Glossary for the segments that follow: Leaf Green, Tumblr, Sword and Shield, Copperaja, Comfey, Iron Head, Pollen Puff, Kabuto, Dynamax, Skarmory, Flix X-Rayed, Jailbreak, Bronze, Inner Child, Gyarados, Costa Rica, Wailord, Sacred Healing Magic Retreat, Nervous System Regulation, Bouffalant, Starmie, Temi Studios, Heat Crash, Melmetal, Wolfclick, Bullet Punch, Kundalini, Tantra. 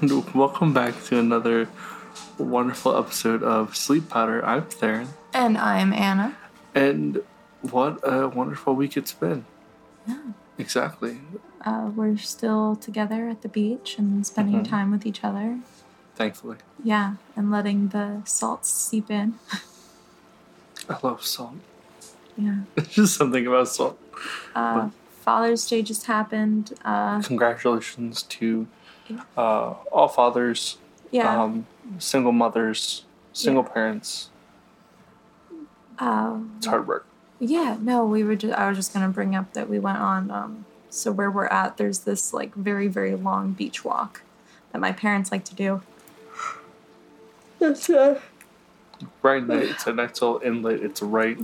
and welcome back to another wonderful episode of Sleep Powder. I'm Theron. And I'm Anna. And what a wonderful week it's been. Yeah. Exactly. We're still together at the beach and spending time with each other. Thankfully. Yeah, and letting the salts seep in. I love salt. Yeah. There's just something about salt. Father's Day just happened. Congratulations to all fathers, single mothers, single parents. It's hard work. Yeah, no, I was just going to bring up that we went on, so where we're at, there's this, like, very, very long beach walk that my parents like to do. That's right night. It's a nice little inlet. It's right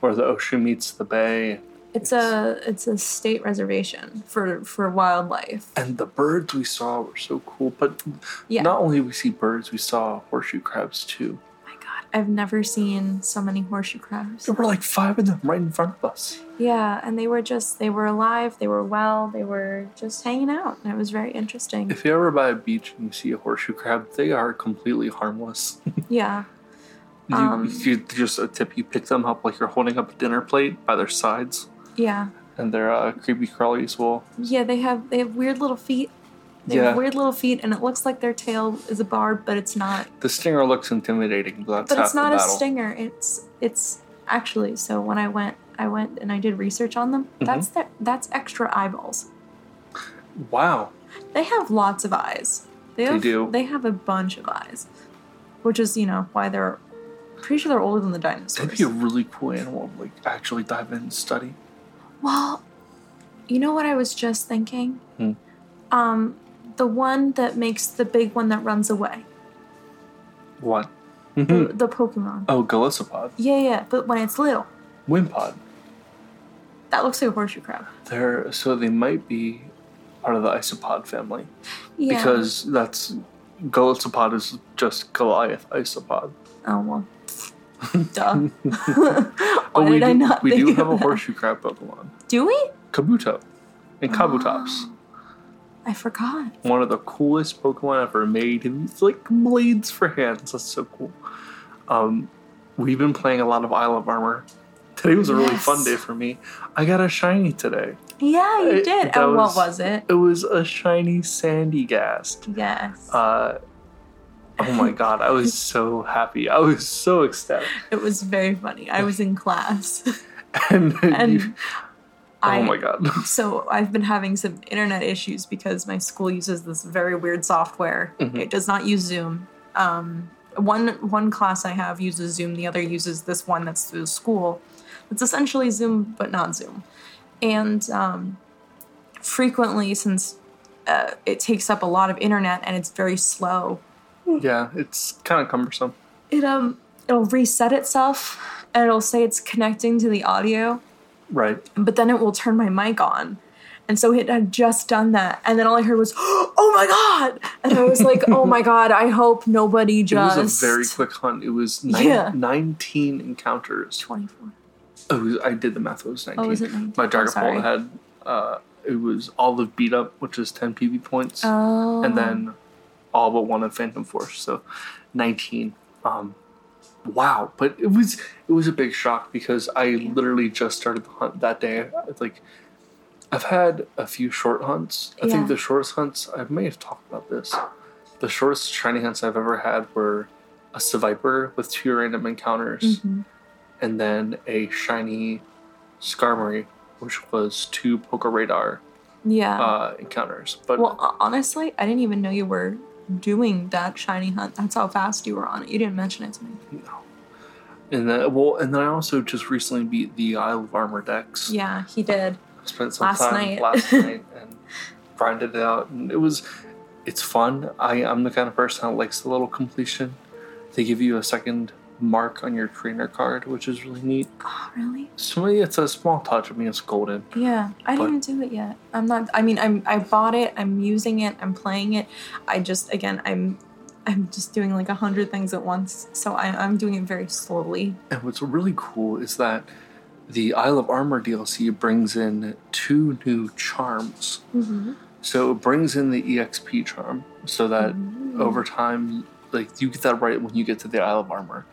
where the ocean meets the bay. It's a state reservation for wildlife. And the birds we saw were so cool. But not only we see birds, we saw horseshoe crabs too. My God, I've never seen so many horseshoe crabs. There were like 5 of them right in front of us. Yeah, and they were alive, they were well, they were just hanging out, and it was very interesting. If you're ever by a beach and you see a horseshoe crab, they are completely harmless. Yeah. You just a tip, you pick them up like you're holding up a dinner plate by their sides. Yeah. And they're creepy crawlies will. Yeah, they have weird little feet. They have weird little feet, and it looks like their tail is a barb, but it's not. The stinger looks intimidating, but that's half the battle. But it's not a stinger. It's actually, so when I went and I did research on them. Mm-hmm. That's extra eyeballs. Wow. They have lots of eyes. They do. They have a bunch of eyes, which is, why they're pretty sure they're older than the dinosaurs. That'd be a really cool animal to actually dive in and study. Well, you know what I was just thinking? Hmm. The one that makes the big one that runs away. What? Mm-hmm. The Pokemon. Oh, Golisopod. Yeah, but when it's little. Wimpod. That looks like a horseshoe crab. So they might be part of the isopod family. Yeah. Because Golisopod is just Goliath isopod. Oh, well. Duh. We do have a horseshoe crab Pokemon. Do we? Kabuto. And Kabutops. I forgot. One of the coolest Pokemon ever made. And it's like blades for hands. That's so cool. We've been playing a lot of Isle of Armor. Today was a really fun day for me. I got a shiny today. Yeah, you did. And what was it? It was a shiny Sandygast. Yes. Oh my God, I was so happy. I was so ecstatic. It was very funny. I was in class. My God. So I've been having some internet issues because my school uses this very weird software. Mm-hmm. It does not use Zoom. One class I have uses Zoom. The other uses this one that's through school. It's essentially Zoom, but not Zoom. And frequently, since it takes up a lot of internet and it's very slow, yeah, it's kind of cumbersome. It'll reset itself, and it'll say it's connecting to the audio. Right. But then it will turn my mic on. And so it had just done that, and then all I heard was, oh my God! And I was like, oh my God, I hope nobody just... It was a very quick hunt. It was 19 encounters. 24. Oh, I did the math. It was 19. Oh, was it 19? My Dragapult had... it was all of beat up, which is 10 PV points. Oh. And then... all but one of Phantom Force, so 19. Wow, but it was a big shock because I literally just started the hunt that day. I've had a few short hunts. I think the shortest hunts, I may have talked about this. The shortest shiny hunts I've ever had were a Scyther with 2 random encounters, and then a shiny Skarmory, which was 2 Pokeradar encounters. But honestly, I didn't even know you were doing that shiny hunt. That's how fast you were on it. You didn't mention it to me. No. And then I also just recently beat the Isle of Armor decks. Yeah, he did. I spent some time last night and grinded it out, and it's fun. I'm the kind of person that likes the little completion. They give you a second mark on your trainer card, which is really neat. Oh, really? So it's a small touch. I mean, it's golden. Yeah, I didn't do it yet. I'm not. I mean, I bought it. I'm using it. I'm playing it. I just I'm just doing like 100 things at once. So I'm doing it very slowly. And what's really cool is that the Isle of Armor DLC brings in 2 new charms. So it brings in the EXP charm so that over time, like, you get that right when you get to the Isle of Armor.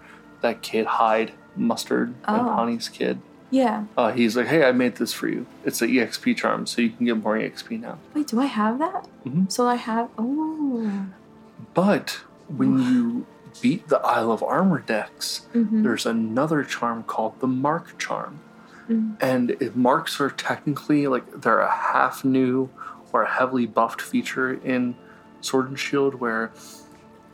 That kid, Hyde Mustard, and Honey's kid. Yeah. He's like, hey, I made this for you. It's the EXP charm, so you can get more EXP now. Wait, do I have that? Mm-hmm. So I have... Oh. But when you beat the Isle of Armor decks, there's another charm called the Mark Charm. And if marks are technically, like, they're a half new or a heavily buffed feature in Sword and Shield where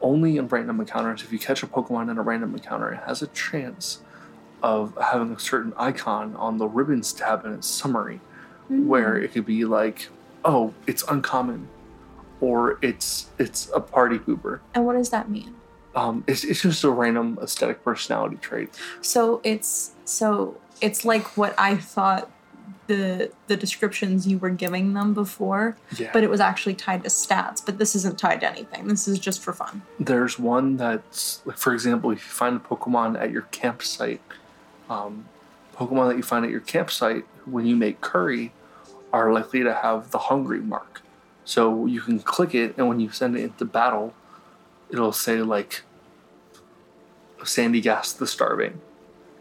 only in random encounters, if you catch a Pokemon in a random encounter, it has a chance of having a certain icon on the ribbons tab in its summary where it could be like, oh, it's uncommon or it's a party pooper. And what does that mean? It's just a random aesthetic personality trait. So it's like what I thought the descriptions you were giving them before, but it was actually tied to stats. But this isn't tied to anything. This is just for fun. There's one that's, for example, if you find a Pokemon at your campsite, Pokemon that you find at your campsite when you make curry are likely to have the hungry mark. So you can click it, and when you send it into battle, it'll say, like, Sandygast the Starving.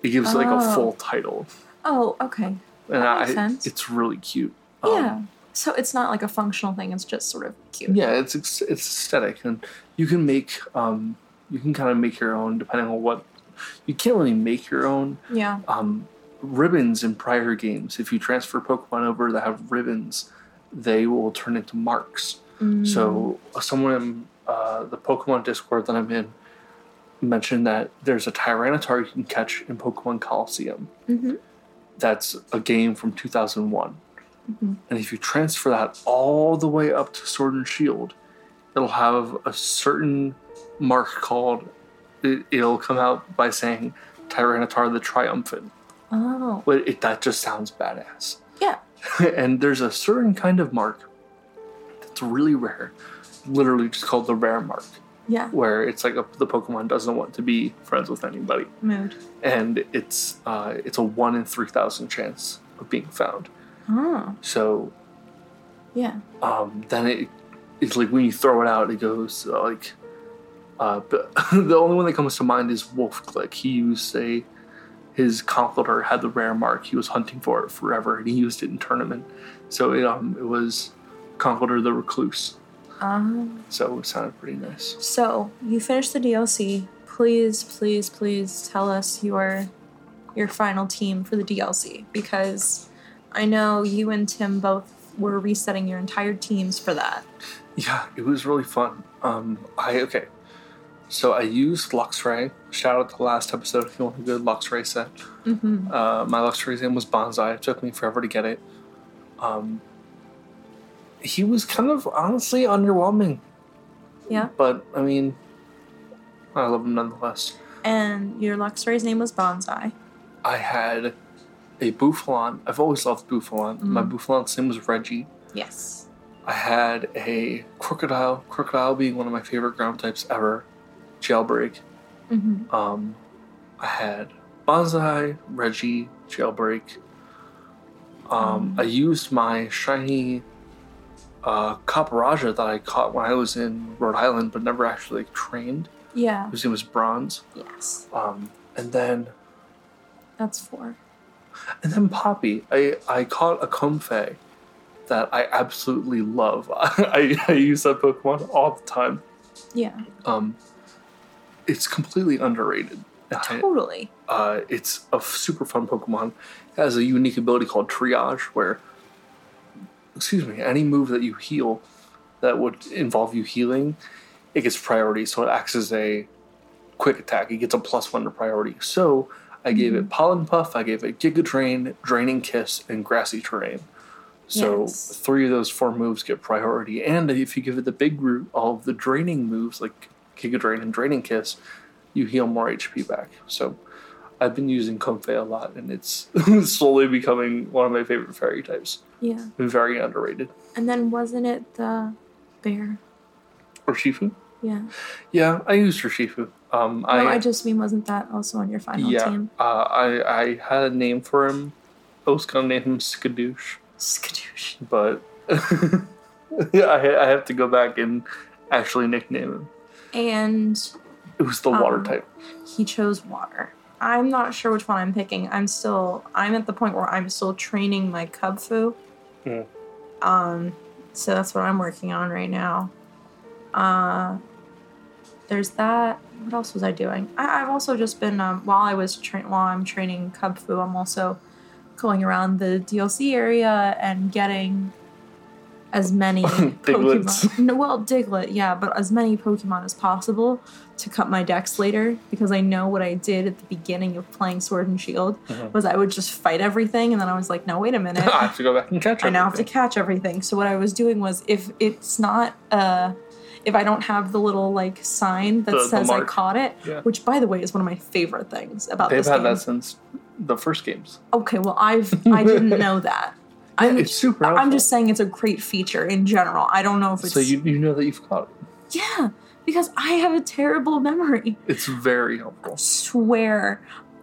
It gives like a full title. Oh, okay. And that makes sense. It's really cute. Yeah. So it's not like a functional thing. It's just sort of cute. Yeah, it's aesthetic, and you can make you can kind of make your own depending on what you can't really make your own. Yeah. Ribbons in prior games. If you transfer Pokemon over that have ribbons, they will turn into marks. So someone in the Pokemon Discord that I'm in mentioned that there's a Tyranitar you can catch in Pokemon Coliseum. That's a game from 2001. And if you transfer that all the way up to Sword and Shield, it'll have a certain mark called, it'll come out by saying Tyranitar the Triumphant. Oh. But that just sounds badass. Yeah. And there's a certain kind of mark that's really rare, literally just called the rare mark. Yeah. Where it's like the Pokemon doesn't want to be friends with anybody. Mood. And it's a 1 in 3,000 chance of being found. Oh. So. Yeah. Then it's like when you throw it out, it goes like. But the only one that comes to mind is Wolfclick. He used his Conkeldurr had the rare mark. He was hunting for it forever, and he used it in tournament. So it was Conkeldurr the Recluse. So it sounded pretty nice. So you finished the DLC. Please tell us your final team for the DLC, because I know you and Tim both were resetting your entire teams for that. Yeah, it was really fun. So I used Luxray. Shout out to the last episode if you want a good Luxray set. My Luxray's name was Bonsai. It took me forever to get it. He was kind of, honestly, underwhelming. Yeah. But, I mean, I love him nonetheless. And your Luxray's name was Bonsai. I had a Bouffalant. I've always loved Bouffalant. My Bouffalant's name was Reggie. Yes. I had a Crocodile. Crocodile being one of my favorite ground types ever. Jailbreak. I had Bonsai, Reggie, Jailbreak. I used my shiny... Copperaja that I caught when I was in Rhode Island but never actually trained. Yeah. His name was Bronze. Yes. And then... That's 4. And then Poppy. I caught a Comfey that I absolutely love. I use that Pokemon all the time. Yeah. It's completely underrated. Totally. It's a super fun Pokemon. It has a unique ability called Triage where... any move that you heal that would involve you healing, it gets priority, so it acts as a quick attack. It gets a +1 to priority. So I gave it Pollen Puff, I gave it Giga Drain, Draining Kiss, and Grassy Terrain. So 3 of those 4 moves get priority. And if you give it the big root, all of the draining moves, like Giga Drain and Draining Kiss, you heal more HP back. So I've been using Comfey a lot, and it's slowly becoming one of my favorite fairy types. Yeah. Very underrated. And then wasn't it the bear? Urshifu? Yeah. Yeah, I used Urshifu. I just mean, wasn't that also on your final team? Yeah, I had a name for him. I was going to name him Skadoosh. But Yeah, I have to go back and actually nickname him. And it was the water type. He chose water. I'm not sure which one I'm picking. I'm at the point where I'm still training my Kubfu. Mm. So that's what I'm working on right now. There's that. What else was I doing? I've also just been, while I'm training Kubfu, I'm also going around the DLC area and getting as many Pokemon. No, well, Diglett, yeah, but as many Pokemon as possible to cut my decks later, because I know what I did at the beginning of playing Sword and Shield was I would just fight everything, and then I was like, no, wait a minute. I have to go back and catch everything. I now have to catch everything. So what I was doing was, if it's not... if I don't have the little, like, sign that says I caught it, yeah. Which, by the way, is one of my favorite things about this game. They've had that since the first games. Okay, well, I didn't know that. Yeah, it's super helpful. I'm just saying it's a great feature in general. I don't know if it's... So you know that you've caught it. Yeah, because I have a terrible memory. It's very helpful. I swear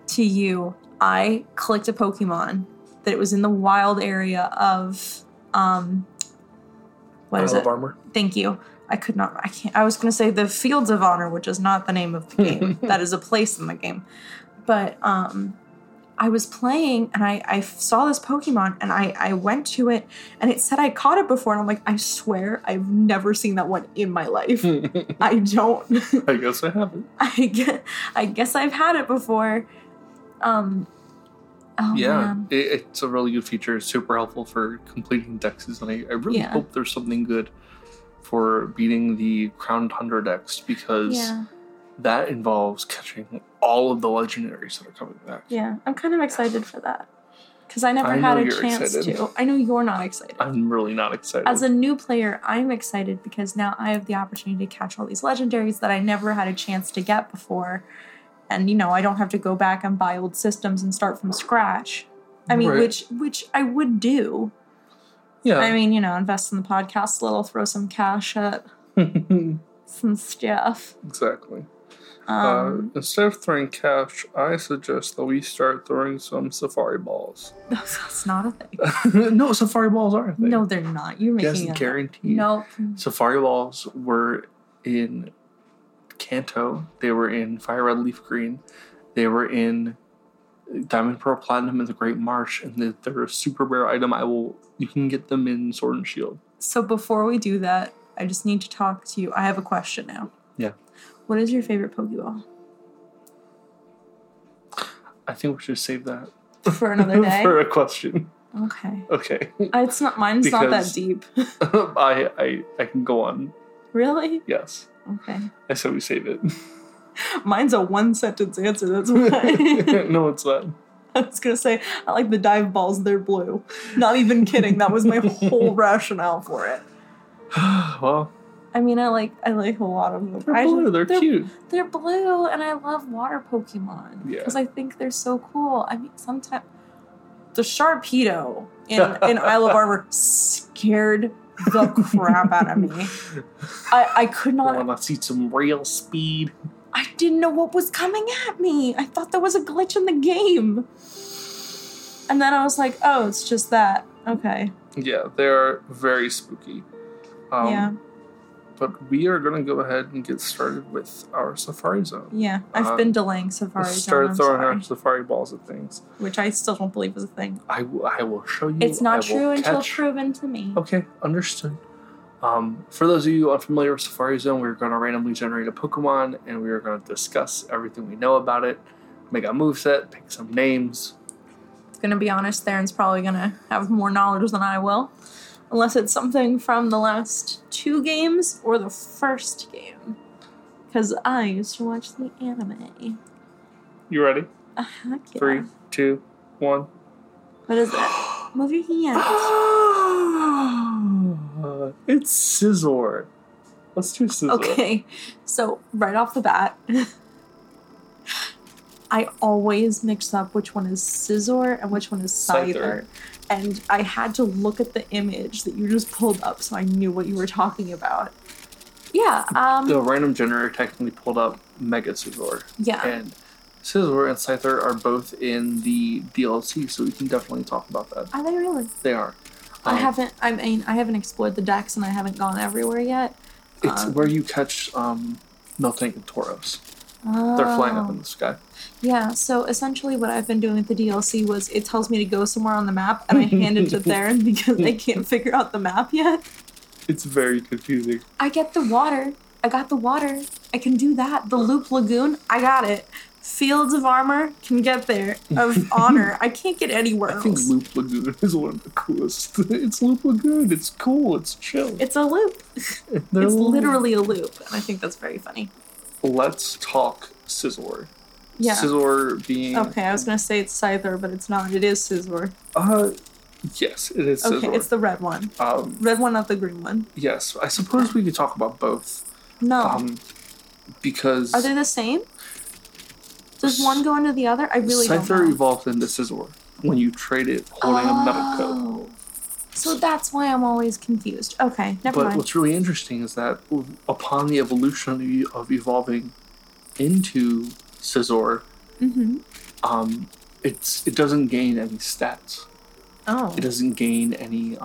to you, I clicked a Pokemon that it was in the wild area of... what is it? Isle of Armor. Thank you. I was going to say the Fields of Honor, which is not the name of the game. That is a place in the game. But I was playing, and I saw this Pokemon, and I went to it, and it said I caught it before, and I'm like, I swear I've never seen that one in my life. I don't. I guess I haven't. I guess I've had it before. Yeah, it's a really good feature. It's super helpful for completing Dexes, and I really hope there's something good for beating the Crowned Hunter decks, because that involves catching all of the legendaries that are coming back. Yeah, I'm kind of excited for that, because I never had a chance to. I know you're not excited. I'm really not excited. As a new player, I'm excited because now I have the opportunity to catch all these legendaries that I never had a chance to get before. And, you know, I don't have to go back and buy old systems and start from scratch. I mean, right. which I would do. Yeah. I mean, you know, invest in the podcast a little, throw some cash at some stuff. Exactly. Instead of throwing cash, I suggest that we start throwing some Safari Balls. That's not a thing. No, Safari Balls are a thing. No, they're not. You're making it. Guaranteed. Nope. Safari Balls were in Kanto. They were in Fire Red, Leaf Green. They were in Diamond, Pearl, Platinum, and the Great Marsh, and they're a super rare item. You can get them in Sword and Shield. So before we do that, I just need to talk to you. I have a question now. Yeah. What is your favorite Pokeball? I think we should save that for another day. For a question. Okay. Okay. It's not mine's because, not that deep. I can go on. Really? Yes. Okay. I said we save it. Mine's a one-sentence answer, that's why. No, it's not. I was going to say, I like the dive balls, they're blue. Not even kidding, that was my whole rationale for it. Well. I mean, I like a lot of them. They're blue, they're cute. They're blue, and I love water Pokemon. Yeah. Because I think they're so cool. I mean, sometimes... The Sharpedo in Isle of Armor scared the crap out of me. I could not... I want to see some real speed. I didn't know what was coming at me. I thought there was a glitch in the game. And then I was like, oh, it's just that. Okay. Yeah, they're very spooky. Yeah. But we are going to go ahead and get started with our Safari Zone. Yeah, I've been delaying Safari Zone. Started throwing our Safari Balls at things. Which I still don't believe is a thing. I will show you. It's not true until proven to me. Okay, understood. For those of you unfamiliar with Safari Zone, we're going to randomly generate a Pokemon, and we are going to discuss everything we know about it, make a moveset, pick some names. It's going to be honest, Theron's probably going to have more knowledge than I will, unless it's something from the last two games or the first game, because I used to watch the anime. You ready? Uh-huh, yeah. 3, 2, 1. What is it? Move your hands. It's Scizor. Let's do Scizor. Okay, so right off the bat, I always mix up which one is Scizor and which one is Scyther. And I had to look at the image that you just pulled up so I knew what you were talking about. Yeah. The random generator technically pulled up Mega Scizor. Yeah. And Scizor and Scyther are both in the DLC, so we can definitely talk about that. Are they really? They are. I mean, I haven't explored the decks and I haven't gone everywhere yet. It's where you catch Miltank and Tauros. Oh. They're flying up in the sky. Yeah, so essentially what I've been doing with the DLC was it tells me to go somewhere on the map and I hand it to Theron because I can't figure out the map yet. It's very confusing. I get the water. I got the water. I can do that. The Loop Lagoon, I got it. Fields of Armor can get there. Of Honor, I can't get anywhere else. I think Loop Lagoon is one of the coolest. It's Loop Lagoon. It's cool. It's chill. It's a loop. It's literally a loop, and I think that's very funny. Let's talk Scizor. Yeah. Scizor being... Okay, I was going to say it's Scyther, but it's not. It is Scizor. Yes, it is Scizor. Okay, it's the red one. Red one, not the green one. Yes, I suppose we could talk about both. No. Because... Are they the same? Does one go into the other? I really don't know. Scyther evolved into Scizor when you trade it holding a metal coat. So that's why I'm always confused. Okay, never mind. But what's really interesting is that upon the evolution of evolving into Scizor, it doesn't gain any stats. Oh. It doesn't gain any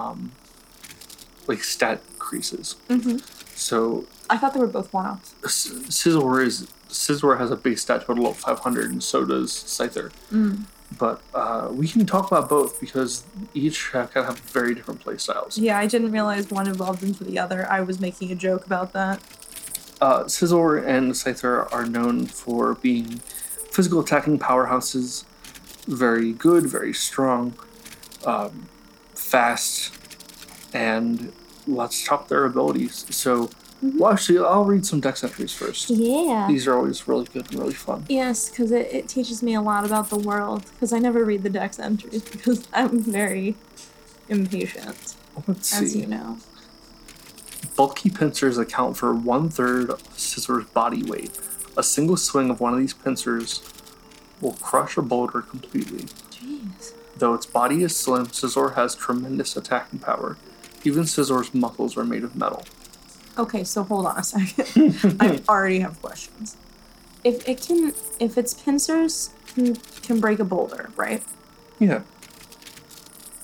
stat increases. Mm-hmm. So I thought they were both one-offs. Scizor has a base stat total of 500, and so does Scyther. Mm. But we can talk about both because each kind of have very different play styles. Yeah, I didn't realize one evolved into the other. I was making a joke about that. Scizor and Scyther are known for being physical attacking powerhouses. Very good, very strong, fast, and let's talk their abilities. So... Well, actually, I'll read some dex entries first. Yeah. These are always really good and really fun. Yes, because it teaches me a lot about the world, because I never read the dex entries, because I'm very impatient, Let's see. You know. Bulky pincers account for one-third of Scizor's body weight. A single swing of one of these pincers will crush a boulder completely. Jeez. Though its body is slim, Scizor has tremendous attacking power. Even Scizor's muscles are made of metal. Okay, so hold on a second. I already have questions. If its pincers can break a boulder, right? Yeah.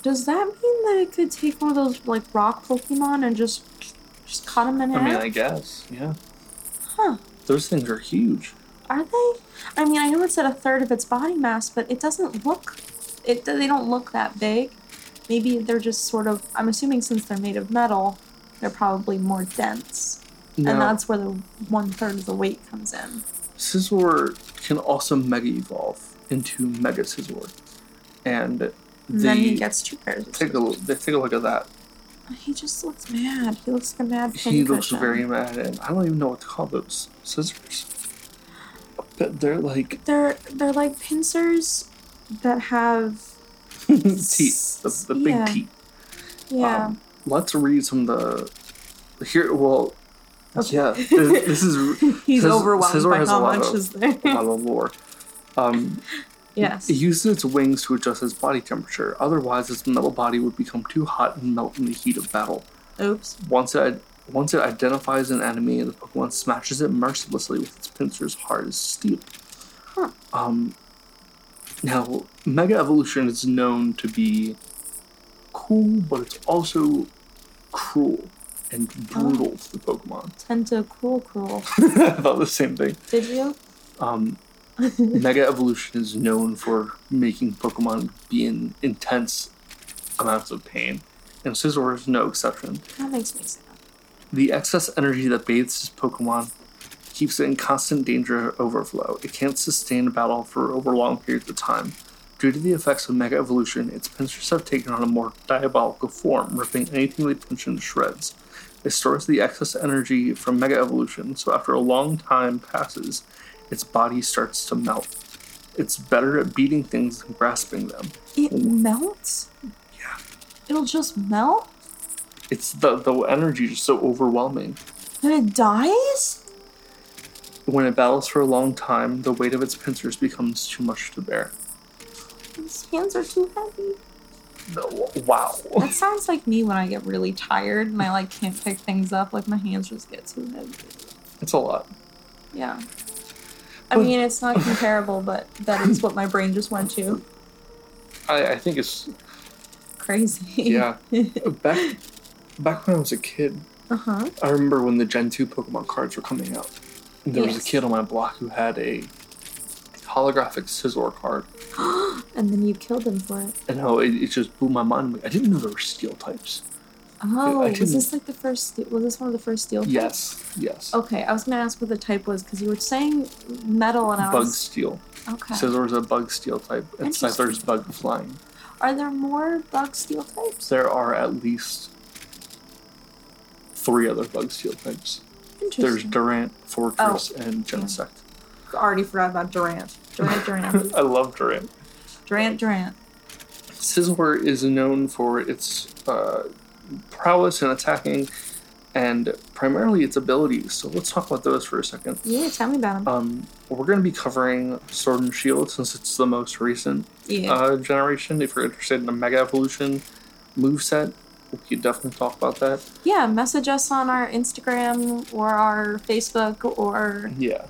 Does that mean that it could take one of those rock Pokemon and just cut them in half? I guess, yeah. Huh. Those things are huge. Are they? I mean, I know it's at a third of its body mass, but it doesn't look. They don't look that big. Maybe they're just sort of. I'm assuming since they're made of metal. They're probably more dense. No. And that's where the one-third of the weight comes in. Scizor can also mega-evolve into Mega Scizor. And then he gets two pairs of scissors. Take a look at that. He just looks mad. He looks like a mad pincushion. He looks very mad, and I don't even know what to call those scissors. But They're like pincers that have... teeth. The big teeth. Yeah. Let's read some of the... This is... He's overwhelmed Scizor by how much is there. A lot of lore. Yes. It uses its wings to adjust its body temperature. Otherwise, its metal body would become too hot and melt in the heat of battle. Oops. Once it identifies an enemy, the Pokemon smashes it mercilessly with its pincers hard as steel. Huh. Now, Mega Evolution is known to be... cool, but it's also cruel and brutal to the Pokemon. Tentacruel. I thought the same thing. Did you? Mega Evolution is known for making Pokemon be in intense amounts of pain, and Scizor is no exception. That makes me sad. The excess energy that bathes this Pokemon keeps it in constant danger of overflow. It can't sustain a battle for over long periods of time. Due to the effects of Mega Evolution, its pincers have taken on a more diabolical form, ripping anything they pinch into shreds. It stores the excess energy from Mega Evolution, so after a long time passes, its body starts to melt. It's better at beating things than grasping them. It melts? Yeah. It'll just melt? It's the energy just so overwhelming. And it dies? When it battles for a long time, the weight of its pincers becomes too much to bear. His hands are too heavy. No, wow. That sounds like me when I get really tired and I can't pick things up. My hands just get too heavy. It's a lot. Yeah. I mean, it's not comparable, but that is what my brain just went to. I think it's... crazy. Yeah. Back when I was a kid, I remember when the Gen 2 Pokemon cards were coming out. There was a kid on my block who had a holographic Scizor card. And then you killed him for it. And how it just blew my mind. I didn't know there were steel types. Oh, was this like the first? Was this one of the first steel types? Yes. Okay, I was gonna ask what the type was because you were saying metal and I was. Bug steel. Okay. Scizor's a bug steel type. And Scyther's bug flying. Are there more bug steel types? There are at least 3 other bug steel types. Interesting. There's Durant, Fortress, and Genesect. Yeah. I already forgot about Durant. Durant. I love Durant. Durant. Scizor is known for its prowess in attacking and primarily its abilities. So let's talk about those for a second. Yeah, tell me about them. We're going to be covering Sword and Shield since it's the most recent generation. If you're interested in the Mega Evolution moveset, we could definitely talk about that. Yeah, message us on our Instagram or our Facebook or... Yeah.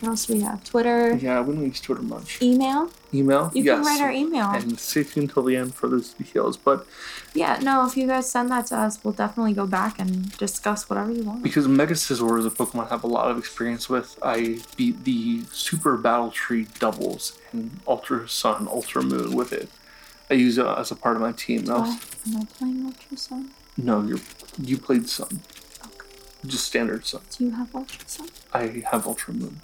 What else do we have? Twitter? Yeah, we don't use Twitter much. Email? You can write our email. And stay tuned till the end for those details. But yeah, no, if you guys send that to us, we'll definitely go back and discuss whatever you want. Because Mega Scizor is a Pokemon I have a lot of experience with. I beat the Super Battle Tree doubles in Ultra Sun, Ultra Moon with it. I use it as a part of my team. Am I playing Ultra Sun? No, you played Sun. Okay. Just standard Sun. Do you have Ultra Sun? I have Ultra Moon.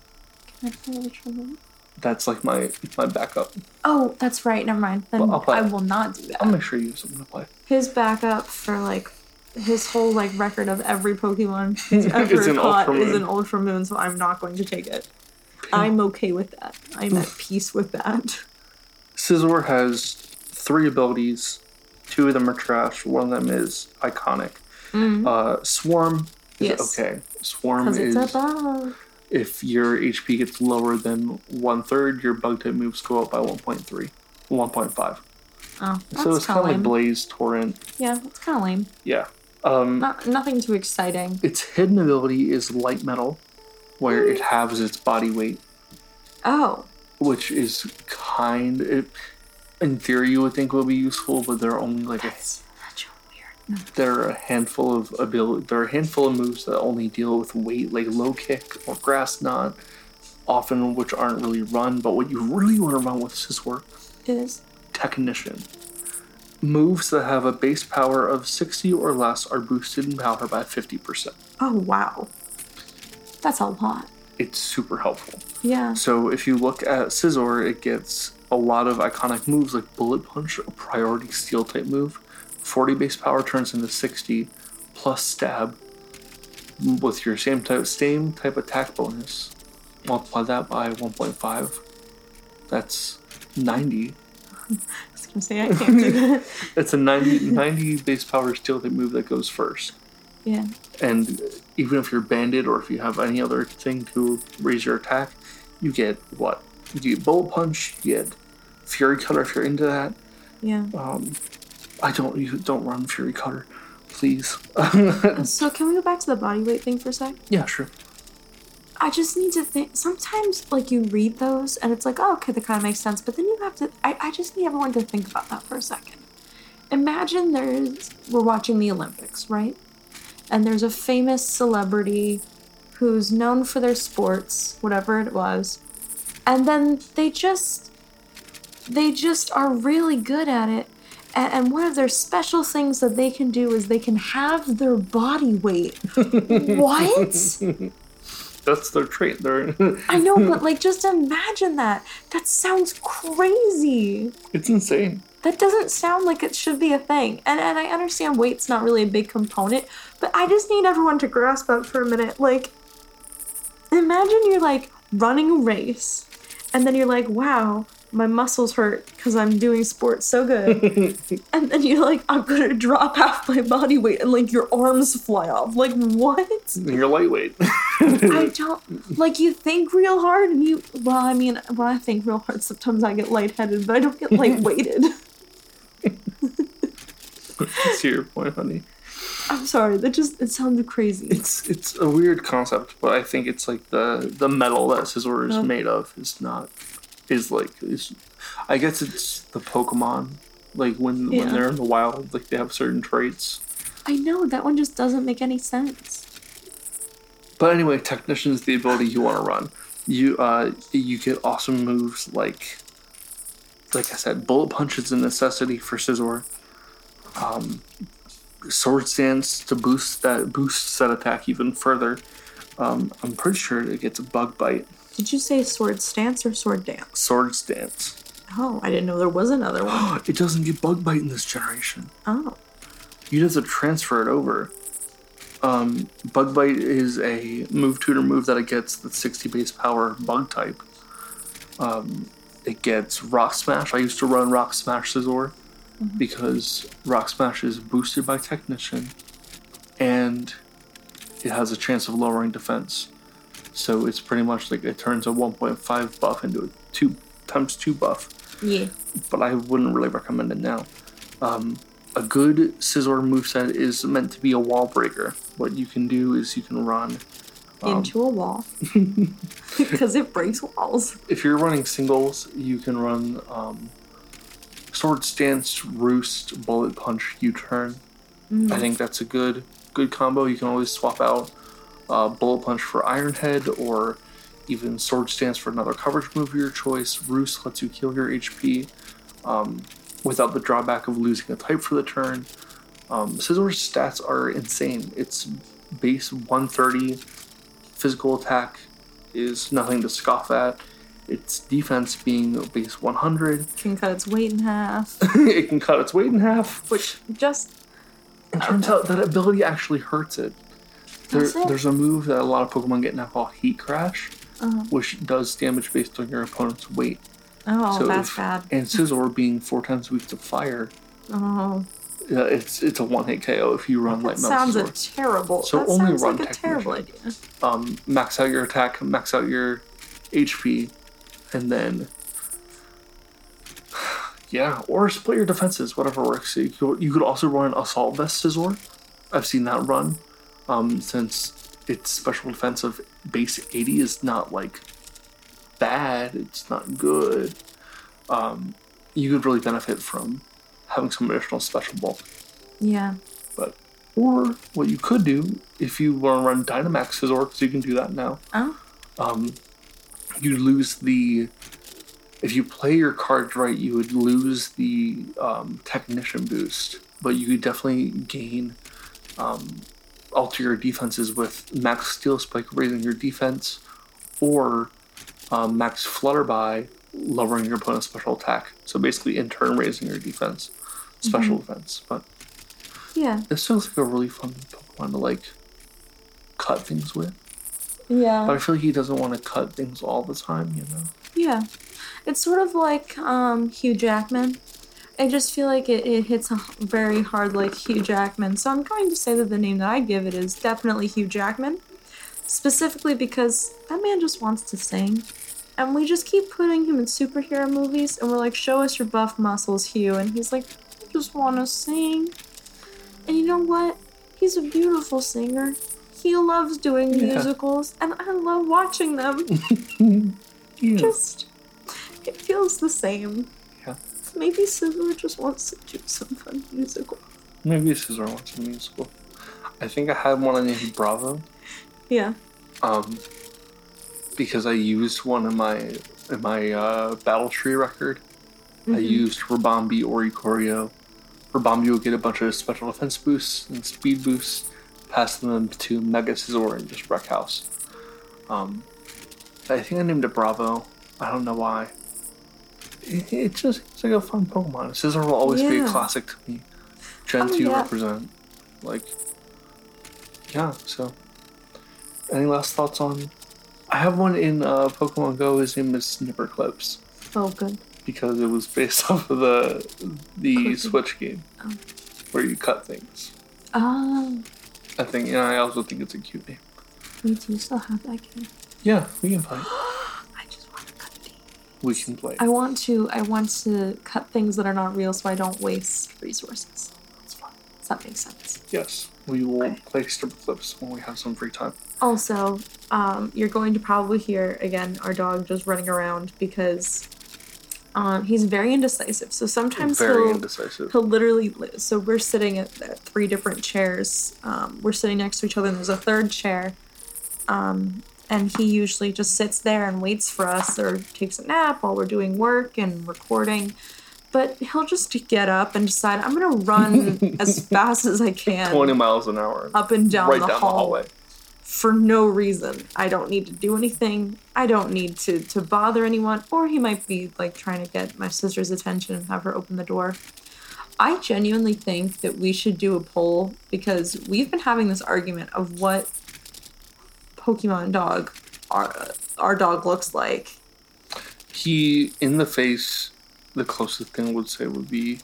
That's like my backup. Oh, that's right. Never mind. Then I will not do that. I'll make sure you have something to play. His backup for like his whole like record of every Pokemon he's ever caught is an Ultra Moon, so I'm not going to take it. I'm okay with that. I'm at peace with that. Scizor has 3 abilities. 2 of them are trash. 1 of them is iconic. Mm-hmm. Swarm is okay. Swarm is above. If your HP gets lower than 1/3, your bug type moves go up by 1.3, 1.5. Oh, that's so it's kind of like Blaze, Torrent. Yeah, it's kind of lame. Yeah. Nothing too exciting. Its hidden ability is Light Metal, where it halves its body weight. Oh. Which is in theory you would think would be useful, but they're only like There are a handful of moves that only deal with weight, like Low Kick or Grass Knot, often which aren't really run. But what you really want to run with Scizor is Technician. Moves that have a base power of 60 or less are boosted in power by 50%. Oh wow, that's a lot. It's super helpful. Yeah. So if you look at Scizor, it gets a lot of iconic moves like Bullet Punch, a priority Steel type move. 40 base power turns into 60 plus stab with your same type attack bonus. Multiply that by 1.5. That's 90. I was gonna say I can't do that. That's a 90 base power steel type move that goes first. Yeah. And even if you're banded or if you have any other thing to raise your attack, you get what? You get Bullet Punch, you get Fury Cutter if you're into that. Yeah. Don't run Fury Cutter, please. So can we go back to the body weight thing for a sec? Yeah, sure. I just need to think. Sometimes, like, you read those, and it's like, oh, okay, that kind of makes sense. But then you have to... I just need everyone to think about that for a second. Imagine we're watching the Olympics, right? And there's a famous celebrity who's known for their sports, whatever it was. And then they just are really good at it. And one of their special things that they can do is they can halve their body weight. What? That's their trait. I know, but like, just imagine that. That sounds crazy. It's insane. That doesn't sound like it should be a thing. And I understand weight's not really a big component, but I just need everyone to grasp that for a minute. Like, imagine you're like running a race, and then you're like, wow, my muscles hurt because I'm doing sports so good. And then you're like, I'm going to drop half my body weight and like your arms fly off. Like, what? You're lightweight. I don't, like, you think real hard and when I think real hard, sometimes I get lightheaded, but I don't get lightweighted. That's your point, honey. I'm sorry, it soundds crazy. It's a weird concept, but I think it's like the metal that Scizor is made of is I guess it's the Pokemon Like, when they're in the wild, like, they have certain traits. I know, that one just doesn't make any sense. But anyway, Technician is the ability you want to run. You get awesome moves like I said, Bullet Punch is a necessity for Scizor. Swords Dance to boost that attack even further. I'm pretty sure it gets a bug bite. Did you say Sword Stance or Sword Dance? Swords Dance. Oh, I didn't know there was another one. It doesn't get bug bite in this generation. Oh. You just have to transfer it over. Bug Bite is a move tutor move that it gets the 60 base power bug type. It gets Rock Smash. I used to run Rock Smash Scizor because Rock Smash is boosted by Technician and it has a chance of lowering defense. So it's pretty much like it turns a 1.5 buff into a 2x2 buff. Yeah. But I wouldn't really recommend it now. A good Scizor moveset is meant to be a wall breaker. What you can do is you can run... into a wall. Because it breaks walls. If you're running singles, you can run Swords Dance, Roost, Bullet Punch, U-Turn. Mm. I think that's a good combo. You can always swap out Bullet Punch for Iron Head or even Swords Dance for another coverage move of your choice. Roost lets you heal your HP. Without the drawback of losing a type for the turn. Scizor's stats are insane. Its base 130 physical attack is nothing to scoff at. Its defense being base 100. Can cut its weight in half. It can cut its weight in half. Which just... It turns out that ability actually hurts it. There's a move that a lot of Pokemon get now called Heat Crash, which does damage based on your opponent's weight. Oh, so that's bad. And Scizor being 4 times weak to fire. Oh. It's a one-hit KO if you run Light Metal Scizor. That sounds terrible. So that only sounds run like a terrible idea. Max out your attack, max out your HP, and then... Yeah, or split your defenses, whatever works. You could also run Assault Vest Scizor. I've seen that run. Since its special defense of base 80 is not like... bad, it's not good. You could really benefit from having some additional special bulk. Yeah. Or what you could do, if you want to run Dynamax Scizor, because you can do that now. Oh. You lose the... If you play your cards right, you would lose the Technician boost, but you could definitely gain... alter your defenses with Max Steel Spike, raising your defense, or... max Flutterby, lowering your opponent's special attack. So basically, in turn, raising your defense. Special defense. But yeah, this sounds like a really fun Pokemon to, like, cut things with. Yeah. But I feel like he doesn't want to cut things all the time, you know? Yeah. It's sort of like Hugh Jackman. I just feel like it hits very hard like Hugh Jackman. So I'm going to say that the name that I give it is definitely Hugh Jackman. Specifically because that man just wants to sing. And we just keep putting him in superhero movies, and we're like, show us your buff muscles, Hugh. And he's like, I just want to sing. And you know what? He's a beautiful singer. He loves doing musicals, and I love watching them. Just, it feels the same. Yeah. Maybe Scizor just wants to do some fun musical. Maybe Scizor wants a musical. I think I had one named Bravo. Yeah. Because I used one in my battle tree record. Mm-hmm. I used Rabambi Oricorio. Rabambi will get a bunch of special defense boosts and speed boosts, pass them to Mega Scizor and just wreck house. I think I named it Bravo. I don't know why. It's like a fun Pokemon. Scizor will always be a classic to me. Gen 2 represent. Any last thoughts on... I have one in Pokemon Go. His name is Snipperclips. Oh, good. Because it was based off of the Switch game. Oh. Where you cut things. Oh. I think, and I also think it's a cute name. Wait, do you still have that game? Yeah, we can play. I just want to cut things. We can play. I want to cut things that are not real so I don't waste resources. That's fine. Does that make sense? Yes. We will play Snipperclips when we have some free time. Also, you're going to probably hear, again, our dog just running around because He's very indecisive. So sometimes he'll literally... So we're sitting at three different chairs. We're sitting next to each other, and there's a third chair. And he usually just sits there and waits for us or takes a nap while we're doing work and recording. But he'll just get up and decide, I'm going to run as fast as I can. 20 miles an hour. Up and down, the hallway. For no reason. I don't need to do anything. I don't need to bother anyone. Or he might be like trying to get my sister's attention and have her open the door. I genuinely think that we should do a poll, because we've been having this argument of what Pokemon dog our dog looks like. He, in the face, the closest thing I would say would be...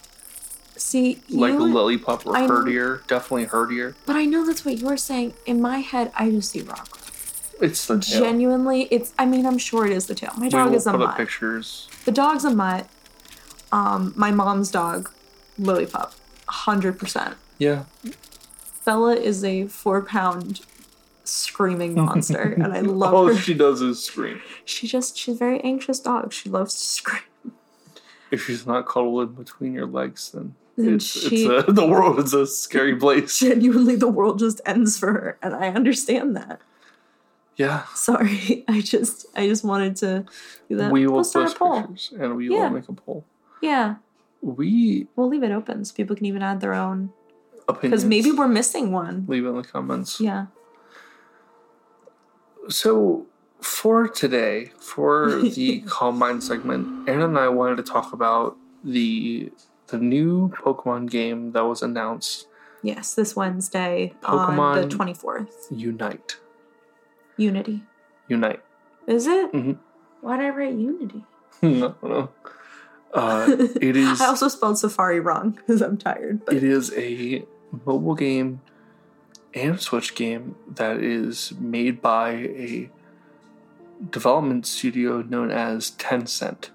See, like Lillipup or Herdier. Definitely Herdier. But I know that's what you were saying. In my head, I just see Rockruff. It's the tail. Genuinely, it's... I mean, I'm sure it is the tail. My dog is a mutt. We'll put up pictures. The dog's a mutt. My mom's dog, Lillipup. 100%. Yeah. Bella is a 4-pound screaming monster, and I love her. All she does is scream. She's a very anxious dog. She loves to scream. If she's not cuddled in between your legs, then the world is a scary place. Genuinely, the world just ends for her, and I understand that. Yeah. Sorry, I just wanted to do that. We will post pictures, and we will make a poll. Yeah. We'll leave it open so people can even add their own opinions. Because maybe we're missing one. Leave it in the comments. Yeah. So... For today, for the Calm Mind segment, Anna and I wanted to talk about the new Pokemon game that was announced. Yes, this Wednesday, Pokemon on the 24th. Unite. Is it? Mm-hmm. Why did I write Unity? No. It is. I also spelled Safari wrong because I'm tired. But. It is a mobile game and Switch game that is made by a development studio known as Tencent.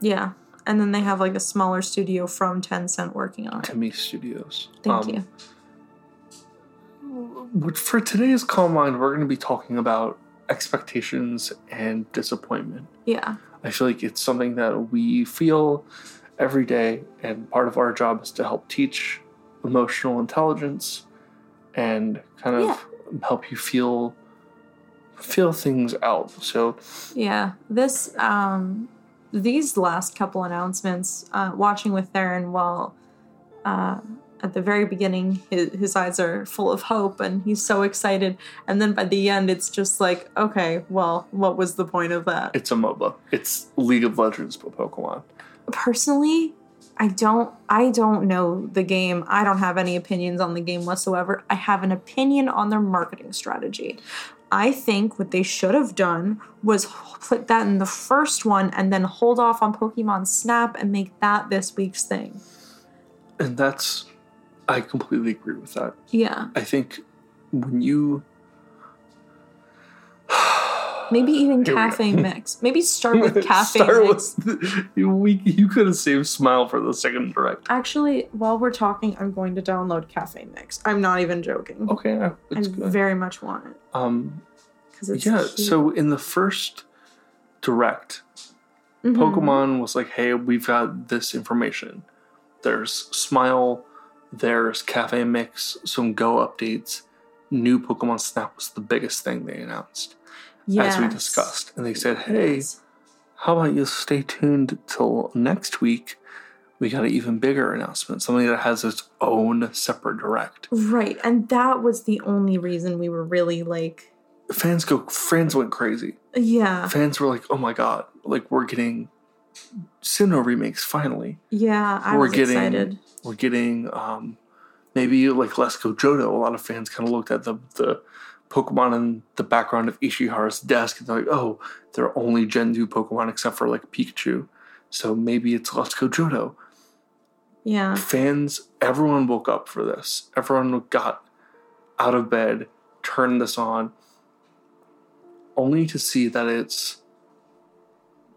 Yeah, and then they have like a smaller studio from Tencent working on it. Temi Studios. Thank you. For today's Calm Mind, we're going to be talking about expectations and disappointment. Yeah. I feel like it's something that we feel every day, and part of our job is to help teach emotional intelligence and kind of help you feel things out. So yeah, this these last couple announcements, watching with Theron while at the very beginning his eyes are full of hope and he's so excited, and then by the end it's just like, okay, well, what was the point of that? It's a MOBA. It's League of Legends but Pokemon. Personally, I don't know the game. I don't have any opinions on the game whatsoever. I have an opinion on their marketing strategy. I think what they should have done was put that in the first one and then hold off on Pokemon Snap and make that this week's thing. And that's... I completely agree with that. Yeah. I think when you... Maybe even Cafe Mix. Maybe start with Cafe Mix. You could have saved Smile for the second direct. Actually, while we're talking, I'm going to download Cafe Mix. I'm not even joking. Okay. I very much want it. So in the first direct, mm-hmm. Pokemon was like, hey, we've got this information. There's Smile, there's Cafe Mix, some Go updates. New Pokemon Snap was the biggest thing they announced. Yes. As we discussed. And they said, hey, how about you stay tuned till next week? We got an even bigger announcement. Something that has its own separate direct. Right. And that was the only reason we were really like... Fans went crazy. Yeah. Fans were like, oh my God. Like, we're getting Sinnoh remakes finally. Yeah, I was excited. We're getting maybe like Let's Go Johto. A lot of fans kind of looked at the Pokemon in the background of Ishihara's desk, and they're like, oh, they're only Gen 2 Pokemon except for like Pikachu. So maybe it's Let's Go Johto. Yeah. Fans, everyone woke up for this. Everyone got out of bed, turned this on, only to see that it's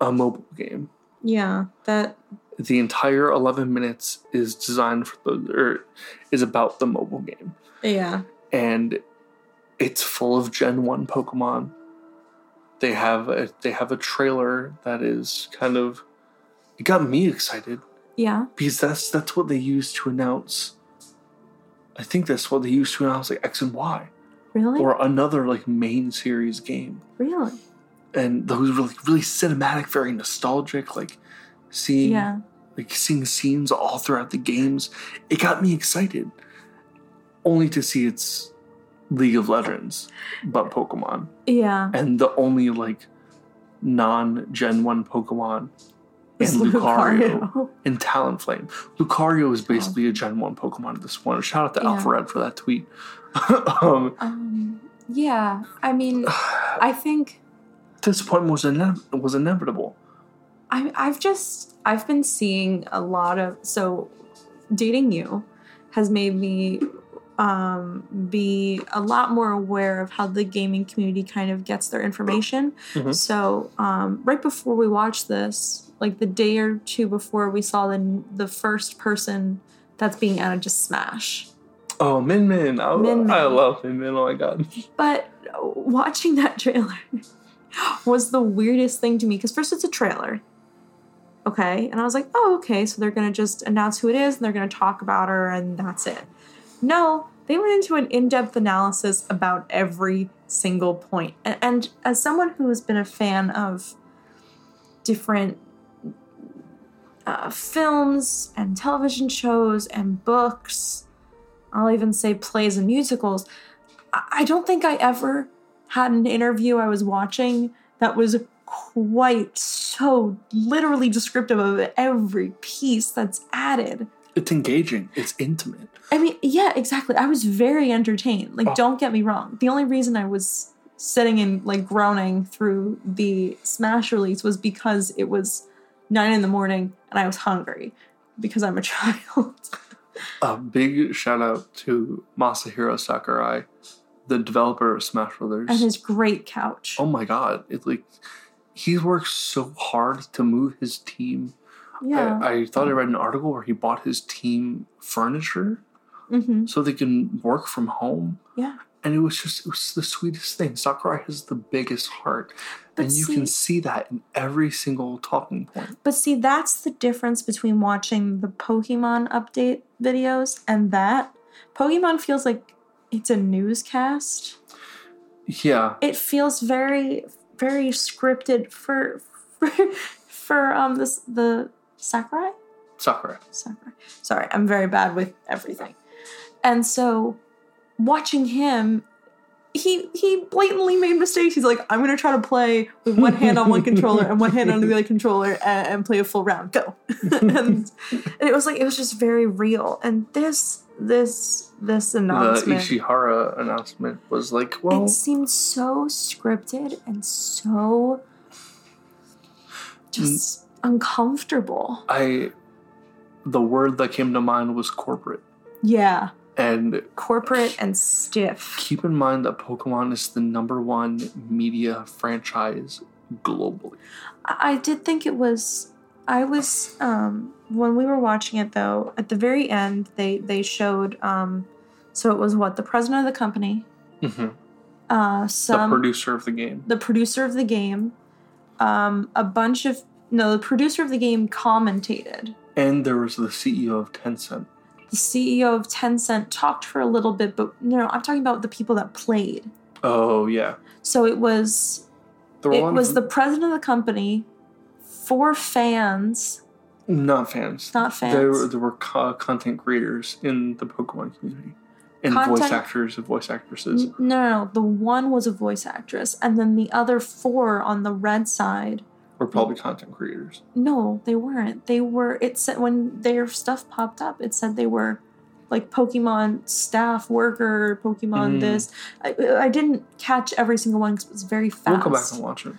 a mobile game. Yeah. That the entire 11 minutes is designed for is about the mobile game. Yeah. And it's full of Gen 1 Pokemon. They have a trailer that is kind of It got me excited. Yeah. Because that's what they used to announce. I think that's what they used to announce, like, X and Y. Really? Or another, like, main series game. Really? And those were, like, really cinematic, very nostalgic, like, seeing scenes all throughout the games. It got me excited. Only to see it's League of Legends, but Pokemon. Yeah. And the only, like, non-Gen 1 Pokemon is Lucario and Talonflame. Lucario is basically a Gen 1 Pokemon at this point. Shout out to Alphared for that tweet. Yeah, I mean, I think disappointment was inevitable. I've been seeing a lot of, so dating you has made me be a lot more aware of how the gaming community kind of gets their information. Mm-hmm. So right before we watched this, like the day or two before, we saw the first person that's being added to Smash. Oh, Min Min. I love Min Min. Oh, my God. But watching that trailer was the weirdest thing to me, because first it's a trailer. Okay. And I was like, oh, okay. So they're going to just announce who it is and they're going to talk about her and that's it. No, they went into an in-depth analysis about every single point. And as someone who has been a fan of different films and television shows and books, I'll even say plays and musicals, I don't think I ever had an interview I was watching that was quite so literally descriptive of every piece that's added. It's engaging. It's intimate. I mean, yeah, exactly. I was very entertained. Like, Don't get me wrong. The only reason I was sitting and, like, groaning through the Smash release was because it was 9 a.m. and I was hungry because I'm a child. A big shout out to Masahiro Sakurai, the developer of Smash Brothers. And his great couch. Oh, my God. He works so hard to move his team. Yeah. I thought I read an article where he bought his team furniture so they can work from home. Yeah. And it was the sweetest thing. Sakurai has the biggest heart. But and you can see that in every single talking point. But see, that's the difference between watching the Pokemon update videos and that. Pokemon feels like it's a newscast. Yeah. It feels very, very scripted for the Sakurai. Sorry, I'm very bad with everything. And so watching him, he blatantly made mistakes. He's like, I'm going to try to play with one hand on one controller and one hand on the other controller and play a full round. Go. and it was just very real. And this announcement. The Ishihara announcement was like, well. It seemed so scripted and so just uncomfortable. The word that came to mind was corporate. Yeah. And corporate and stiff. Keep in mind that Pokemon is the number one media franchise globally. I did think it was. I was when we were watching it though. At the very end, they showed. So it was the president of the company. Mm-hmm. The producer of the game. The producer of the game commentated. And there was the CEO of Tencent. The CEO of Tencent talked for a little bit, but no, I'm talking about the people that played. Oh, yeah. So it was the president of the company for fans. Not fans. There were content creators in the Pokemon community. And voice actors and voice actresses. No, the one was a voice actress, and then the other four on the red side were probably content creators. No, they weren't. They were. It said when their stuff popped up, it said they were like Pokemon staff worker, Pokemon this. I didn't catch every single one because it was very fast. We'll go back and watch it.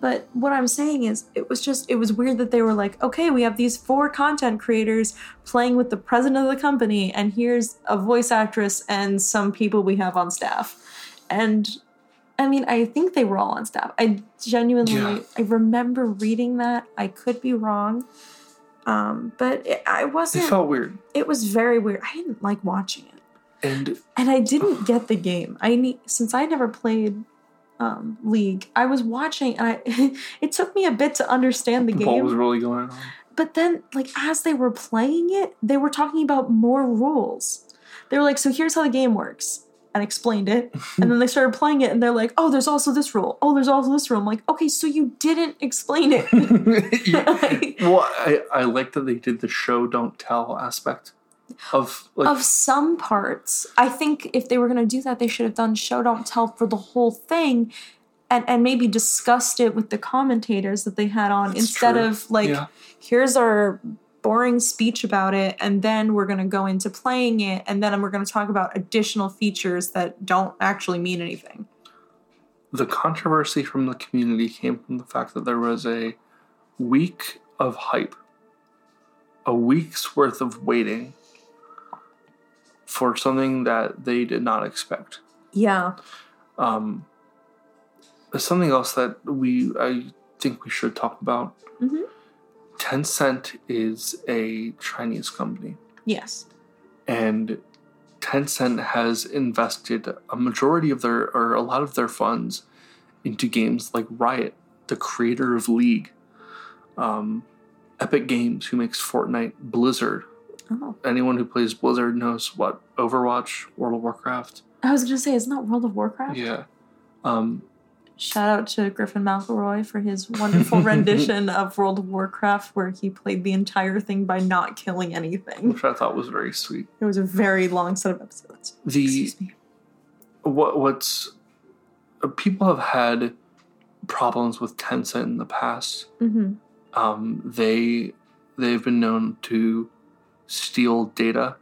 But what I'm saying is, it was weird that they were like, okay, we have these four content creators playing with the president of the company, and here's a voice actress and some people we have on staff. And I mean, I think they were all on staff. I remember reading that. I could be wrong. But I wasn't. It felt weird. It was very weird. I didn't like watching it. And I didn't get the game. Since I never played league, I was watching, and it took me a bit to understand the game. What was really going on? But then, like, as they were playing it, they were talking about more rules. They were like, so here's how the game works. And explained it. And then they started playing it, and they're like, oh, there's also this rule. Oh, there's also this rule. I'm like, okay, so you didn't explain it. I like that they did the show, don't tell aspect. Of some parts. I think if they were going to do that, they should have done show, don't tell for the whole thing. And maybe discussed it with the commentators that they had on. That's instead true. Of like, yeah. Here's our boring speech about it, and then we're going to go into playing it, and then we're going to talk about additional features that don't actually mean anything. The controversy from the community came from the fact that there was a week of hype. A week's worth of waiting for something that they did not expect. Yeah. Something else that I think we should talk about. Mm-hmm. Tencent is a Chinese company. Yes. And Tencent has invested a majority of a lot of their funds into games like Riot, the creator of League, Epic Games, who makes Fortnite, Blizzard. Oh. Anyone who plays Blizzard knows what Overwatch, World of Warcraft. I was going to say, isn't that World of Warcraft? Yeah. Shout out to Griffin McElroy for his wonderful rendition of World of Warcraft, where he played the entire thing by not killing anything. Which I thought was very sweet. It was a very long set of episodes. Excuse me. People have had problems with Tencent in the past. Mm-hmm. They've been known to steal data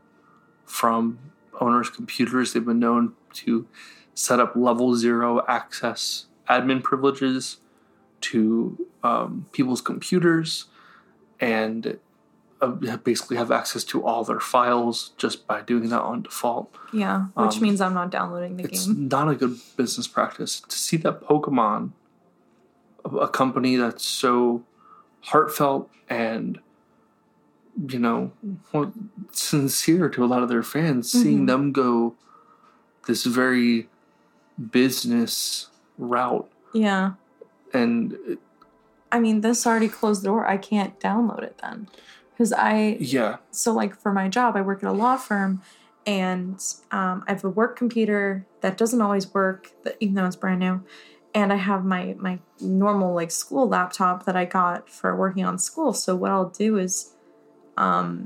from owners' computers. They've been known to set up level 0 access admin privileges to people's computers, and basically have access to all their files just by doing that on default. Yeah, which means I'm not downloading the game. It's not a good business practice. To see that Pokemon, a company that's so heartfelt and, you know, sincere to a lot of their fans, mm-hmm. seeing them go this very business route. Yeah. And this already closed the door. I can't download it then. Because so like for my job, I work at a law firm, and I have a work computer that doesn't always work, even though it's brand new. And I have my normal like school laptop that I got for working on school. So what I'll do is I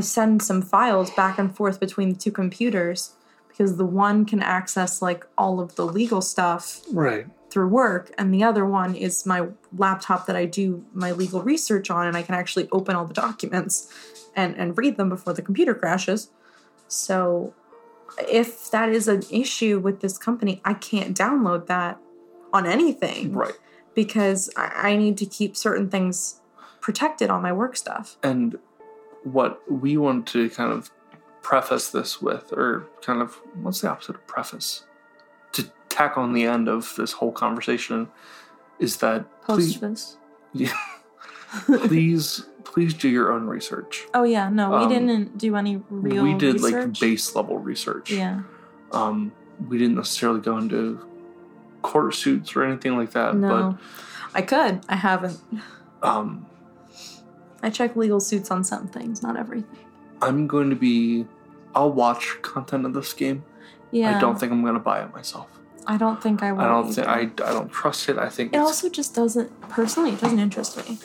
send some files back and forth between the two computers, because the one can access like all of the legal stuff right through work, and the other one is my laptop that I do my legal research on, and I can actually open all the documents and read them before the computer crashes. So if that is an issue with this company, I can't download that on anything. Right. Because I need to keep certain things protected on my work stuff. And what we want to kind of preface this with, or kind of, what's the opposite of preface? To tack on the end of this whole conversation is that post-this. Please do your own research. Oh yeah, no, we didn't do any real research. We did like base level research. Yeah. We didn't necessarily go into court suits or anything like that. No, but I could. I haven't. I check legal suits on some things, not everything. I'll watch content of this game. Yeah. I don't think I'm going to buy it myself. I don't think I will. I don't trust it. I think it doesn't interest me.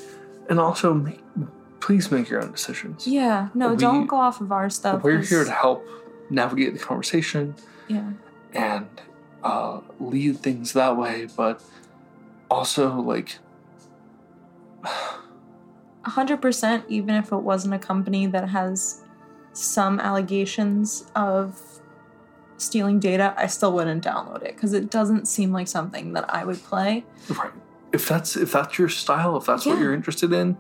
And also, please make your own decisions. Yeah. No, don't go off of our stuff. We're here to help navigate the conversation. Yeah. And lead things that way, but also like 100%, even if it wasn't a company that has some allegations of stealing data, I still wouldn't download it, because it doesn't seem like something that I would play. Right. If that's your style, if that's what you're interested in,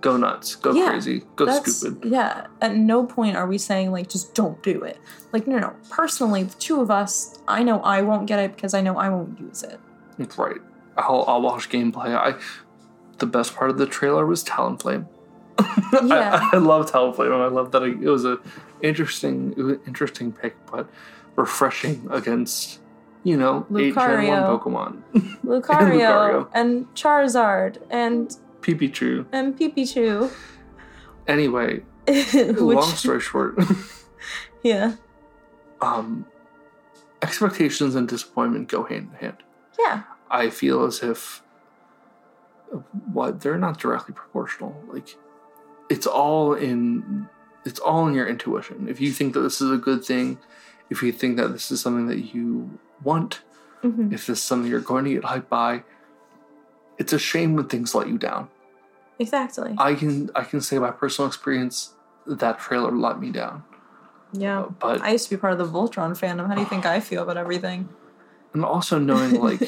go nuts, go crazy, go stupid. Yeah. At no point are we saying like just don't do it. Like no. Personally, the two of us, I know I won't get it because I know I won't use it. Right. I'll watch gameplay. The best part of the trailer was Talonflame. Yeah. I love Talonflame, and I love that it was an interesting pick, but refreshing against you know, Lucario, 8 Gen 1 Pokemon. Lucario and Charizard and Pipichu. And Pipichu. Anyway, long story short. Yeah. Expectations and disappointment go hand in hand. Yeah. I feel as if they're not directly proportional. Like it's all in your intuition. If you think that this is a good thing, if you think that this is something that you want, mm-hmm. if this is something you're going to get hyped by, it's a shame when things let you down. Exactly. I can say by personal experience that trailer let me down. Yeah, but I used to be part of the Voltron fandom. How do you think I feel about everything? And also knowing, like,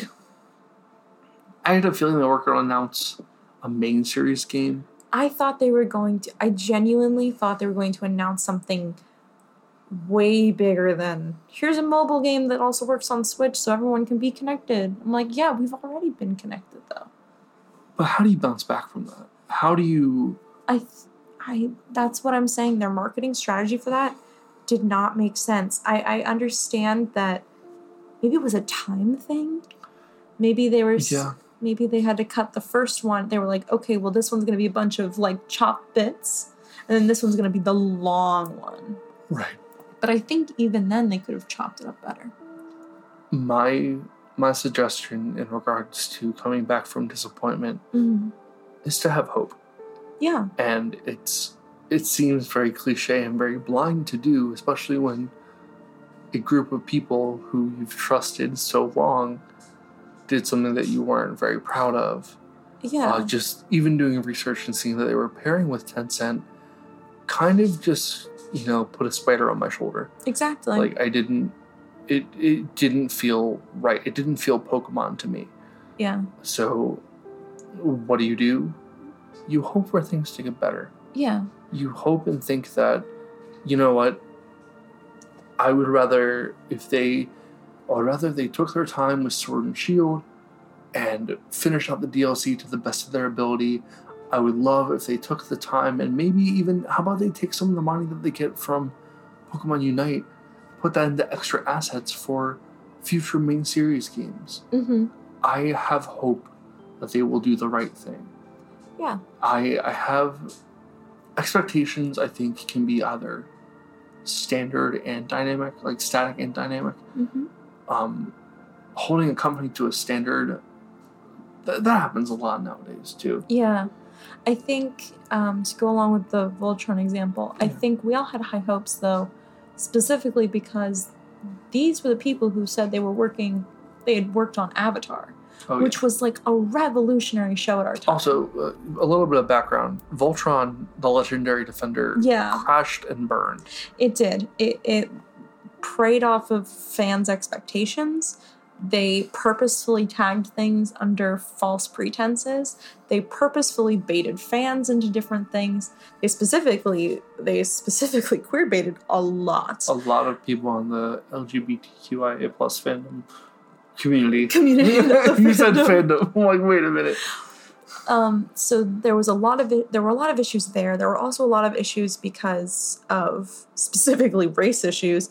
I had a feeling they were going to announce a main series game. I genuinely thought they were going to announce something way bigger than, here's a mobile game that also works on Switch so everyone can be connected. I'm like, yeah, we've already been connected, though. But how do you bounce back from that? How do you... That's what I'm saying. Their marketing strategy for that did not make sense. I understand that maybe it was a time thing. Maybe they had to cut the first one. They were like, okay, well, this one's going to be a bunch of, like, chopped bits, and then this one's going to be the long one. Right. But I think even then they could have chopped it up better. My suggestion in regards to coming back from disappointment mm-hmm. is to have hope. Yeah. And it seems very cliche and very blind to do, especially when a group of people who you've trusted so long did something that you weren't very proud of. Yeah. Just even doing research and seeing that they were pairing with Tencent kind of just, you know, put a spider on my shoulder. Exactly. Like, it didn't feel right. It didn't feel Pokemon to me. Yeah. So what do? You hope for things to get better. Yeah. You hope and think that, you know what, I would rather they took their time with Sword and Shield and finished out the DLC to the best of their ability. I would love if they took the time and maybe even, how about they take some of the money that they get from Pokemon Unite, put that into extra assets for future main series games. Mm-hmm. I have hope that they will do the right thing. Yeah. I have expectations, I think, can be either standard and dynamic, like static and dynamic. Mm-hmm. Holding a company to a standard, that happens a lot nowadays, too. Yeah. I think, to go along with the Voltron example, yeah. I think we all had high hopes, though, specifically because these were the people who said they had worked on Avatar. Oh, which yeah. was like a revolutionary show at our time. Also, a little bit of background. Voltron, the legendary defender, crashed and burned. It did. It preyed off of fans' expectations. They purposefully tagged things under false pretenses. They purposefully baited fans into different things. They specifically queer baited a lot. A lot of people on the LGBTQIA+ fandom. Community. You said fandom. I'm like, wait a minute. So there were a lot of issues there. There were also a lot of issues because of specifically race issues,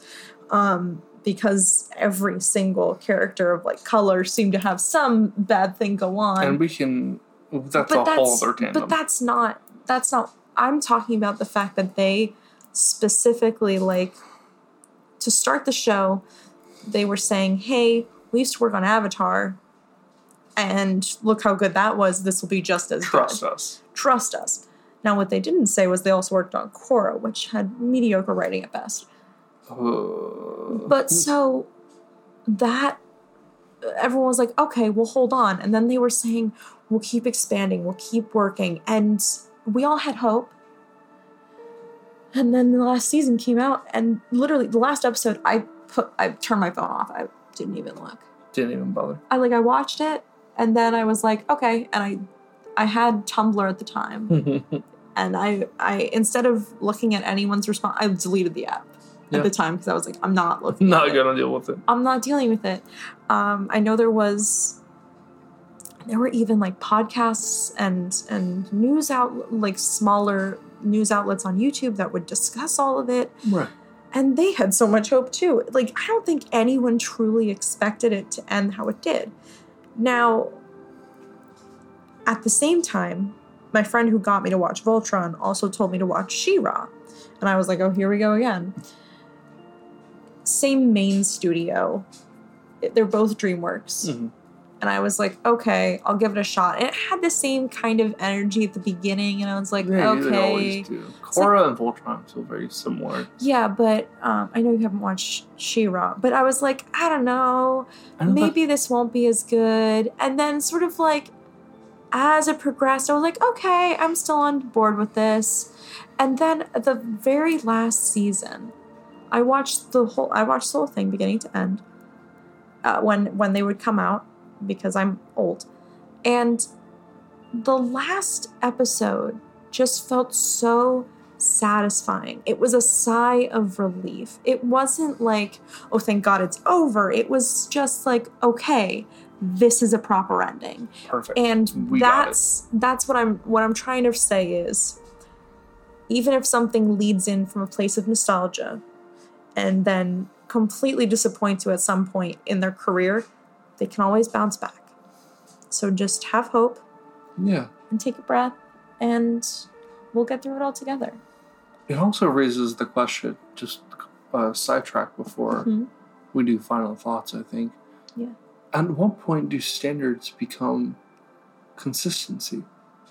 because every single character of, like, color seemed to have some bad thing go on. And that's a whole other tandem. But that's not. I'm talking about the fact that they specifically, like, to start the show, they were saying, hey, we used to work on Avatar, and look how good that was. This will be just as good. Trust us. Now, what they didn't say was they also worked on Korra, which had mediocre writing at best. But so that everyone was like, okay, we'll hold on. And then they were saying, we'll keep expanding, we'll keep working. And we all had hope. And then the last season came out, and literally the last episode, I turned my phone off. I didn't even look. Didn't even bother. I watched it, and then I was like, okay. And I had Tumblr at the time, and I instead of looking at anyone's response, I deleted the app at the time because I was like, I'm not looking. Not gonna deal with it. I'm not dealing with it. I know there were even, like, podcasts and news outlets, like smaller news outlets on YouTube that would discuss all of it. Right. And they had so much hope too. Like, I don't think anyone truly expected it to end how it did. Now, at the same time, my friend who got me to watch Voltron also told me to watch She-Ra. And I was like, oh, here we go again. Same main studio. They're both DreamWorks. Mm-hmm. And I was like, okay, I'll give it a shot. And it had the same kind of energy at the beginning. And I was like, yeah, okay. They always do. Korra and Voltron feel very similar. Yeah, but I know you haven't watched She-Ra. But I was like, I don't know. Maybe this won't be as good. And then sort of like, as it progressed, I was like, okay, I'm still on board with this. And then the very last season, I watched the whole thing beginning to end when they would come out, because I'm old. And the last episode just felt so satisfying. It was a sigh of relief. It wasn't like, oh, thank God it's over. It was just like, okay, this is a proper ending. Perfect. And that's what I'm trying to say is, even if something leads in from a place of nostalgia and then completely disappoints you at some point in their career, they can always bounce back. So just have hope. Yeah. And take a breath, and we'll get through it all together. It also raises the question, just sidetrack before we do final thoughts, I think. Yeah. At what point do standards become consistency?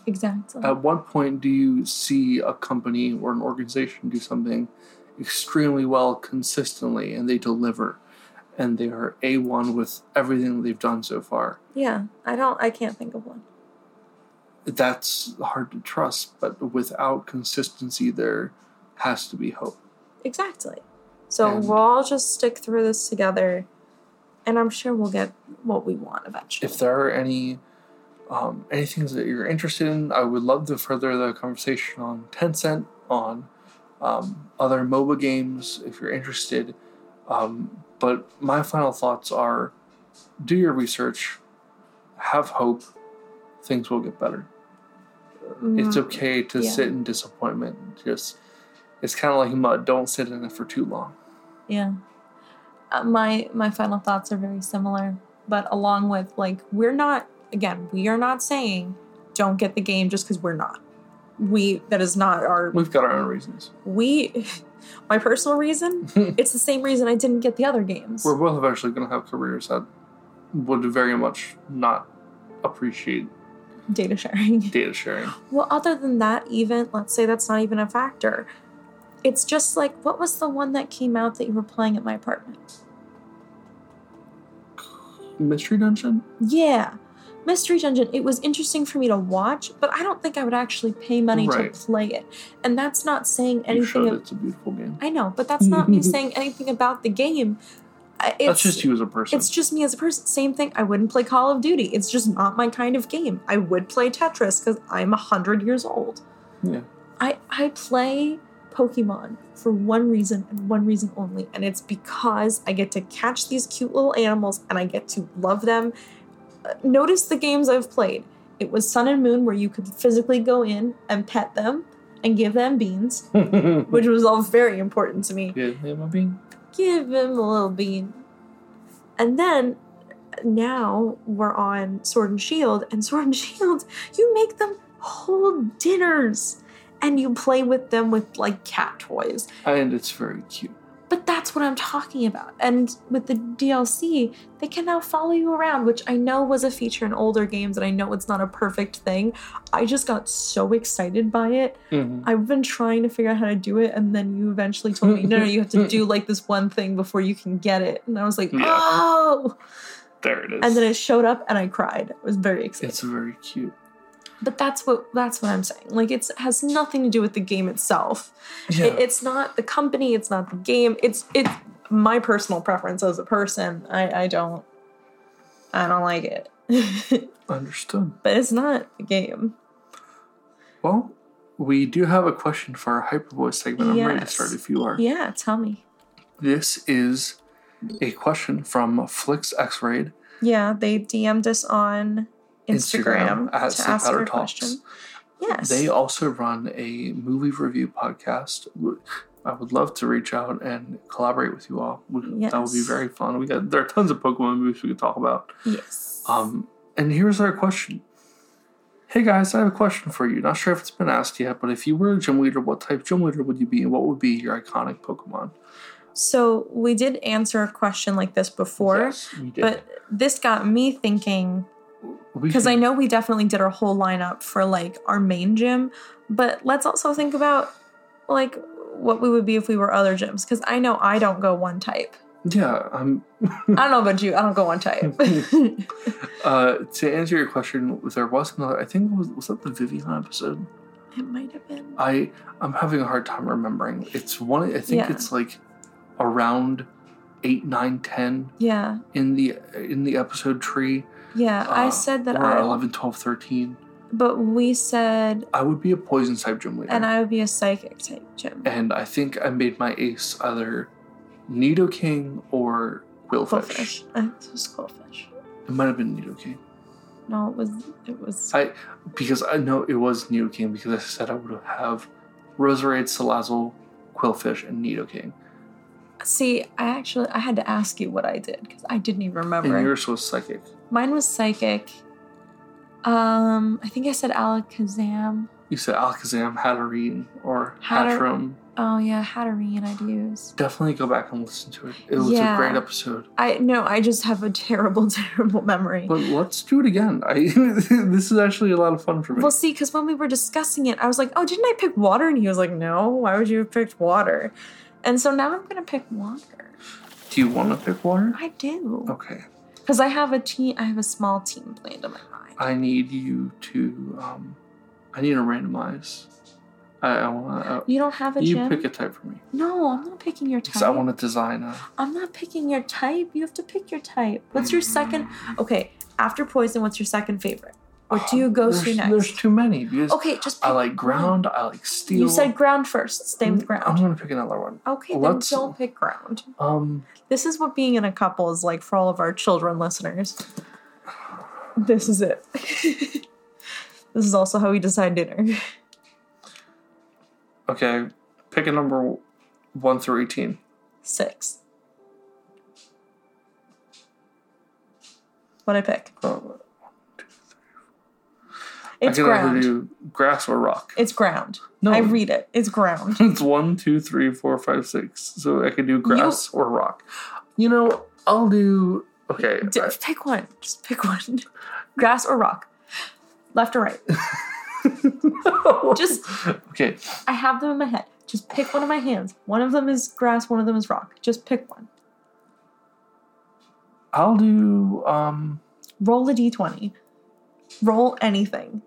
Exactly. At what point do you see a company or an organization do something extremely well consistently, and they deliver, and they are A1 with everything they've done so far? Yeah, I can't think of one. That's hard to trust, but without consistency, there has to be hope. Exactly. So we'll all just stick through this together. And I'm sure we'll get what we want eventually. If there are any things that you're interested in, I would love to further the conversation on Tencent, on other MOBA games, if you're interested. But my final thoughts are, do your research, have hope, things will get better. It's okay to sit in disappointment. Just, it's kind of like mud. Don't sit in it for too long. Yeah. My final thoughts are very similar, but along with, like, we are not saying don't get the game just because we're not. We've got our own reasons. My personal reason, it's the same reason I didn't get the other games. We're both eventually going to have careers that would very much not appreciate data sharing. Well, other than that, even, let's say that's not even a factor. It's just like, what was the one that came out that you were playing at my apartment? Mystery Dungeon? Yeah. Mystery Dungeon. It was interesting for me to watch, but I don't think I would actually pay money to play it. And that's not saying anything. It's a beautiful game. I know, but that's not me saying anything about the game. That's just you as a person. It's just me as a person. Same thing. I wouldn't play Call of Duty. It's just not my kind of game. I would play Tetris because I'm 100 years old. Yeah. I play Pokemon for one reason and one reason only, and it's because I get to catch these cute little animals and I get to love them. Notice the games I've played. It was Sun and Moon, where you could physically go in and pet them and give them beans, which was all very important to me. Give him a bean. Give him a little bean. And then now we're on Sword and Shield, and Sword and Shield, you make them whole dinners. And you play with them with, like, cat toys. And it's very cute. But that's what I'm talking about. And with the DLC, they can now follow you around, which I know was a feature in older games, and I know it's not a perfect thing. I just got so excited by it. Mm-hmm. I've been trying to figure out how to do it, and then you eventually told me, no, you have to do, like, this one thing before you can get it. And I was like, oh! There it is. And then it showed up, and I cried. I was very excited. It's very cute. But that's what I'm saying. Like, it has nothing to do with the game itself. Yeah. It's not the company. It's not the game. It's my personal preference as a person. I don't like it. Understood. But it's not the game. Well, we do have a question for our Hyperboy segment. Yes. I'm ready to start if you are. Yeah, tell me. This is a question from Flix X-Rayed. Yeah, they DM'd us on Instagram at Sleep Powder Talks. Yes. They also run a movie review podcast. I would love to reach out and collaborate with you all. Yes. That would be very fun. There are tons of Pokemon moves we could talk about. Yes. And here's our question. Hey guys, I have a question for you. Not sure if it's been asked yet, but if you were a gym leader, what type of gym leader would you be, and what would be your iconic Pokemon? So we did answer a question like this before, yes, we did. But this got me thinking, because I know we definitely did our whole lineup for like our main gym, but let's also think about like what we would be if we were other gyms, because I know I don't go one type. Yeah, I don't know about you. I don't go one type. To answer your question, there was another. I think was that the Vivian episode? It might have been. I'm having a hard time remembering. It's one. I think it's like around 8, 9, 10 in the episode tree. I said that I 11, 12, 13. But we said I would be a poison type gym leader, and I would be a psychic type gym. And I think I made my ace either Nidoking or Quillfish. It was Quillfish. It might have been Nidoking. No, it was. It was Nidoking, because I said I would have Roserade, Salazzle, Quillfish, and Nidoking. See, I had to ask you what I did, because I didn't even remember. And yours was psychic. Mine was psychic. I think I said Alakazam. You said Alakazam, Hatterene, or Hatchrim. Oh yeah, Hatterene I'd use. Definitely go back and listen to it. It was a great episode. I just have a terrible, terrible memory. But let's do it again. This is actually a lot of fun for me. Well, see, because when we were discussing it, I was like, oh, didn't I pick water? And he was like, no, why would you have picked water? And so now I'm going to pick water. Do you want to pick water? I do. Okay. Because I have a small team planned in my mind. I need you to, I need to randomize. I want. You don't have a gym? You pick a type for me. No, I'm not picking your type. Because I want to design I'm not picking your type. You have to pick your type. What's your second? Okay, after poison, what's your second favorite? What do you go to next? There's too many. Okay, just pick. I like ground. One. I like steel. You said ground first. Stay with ground. I'm gonna pick another one. Okay, then don't pick ground. This is what being in a couple is like for all of our children listeners. This is it. This is also how we decide dinner. Okay, pick a number 1 through 18. 6. What'd I pick? 1, 2, 3, 4. It's ground. I can either do grass or rock. It's ground. No. I read it. It's ground. It's 1, 2, 3, 4, 5, 6. So I can do grass or rock. You know, I'll do... Okay. Pick one. Just pick one. Grass or rock. Left or right. No. Just okay. I have them in my head. Just pick one of my hands. One of them is grass, one of them is rock. Just pick one. I'll do roll a d20. Roll anything.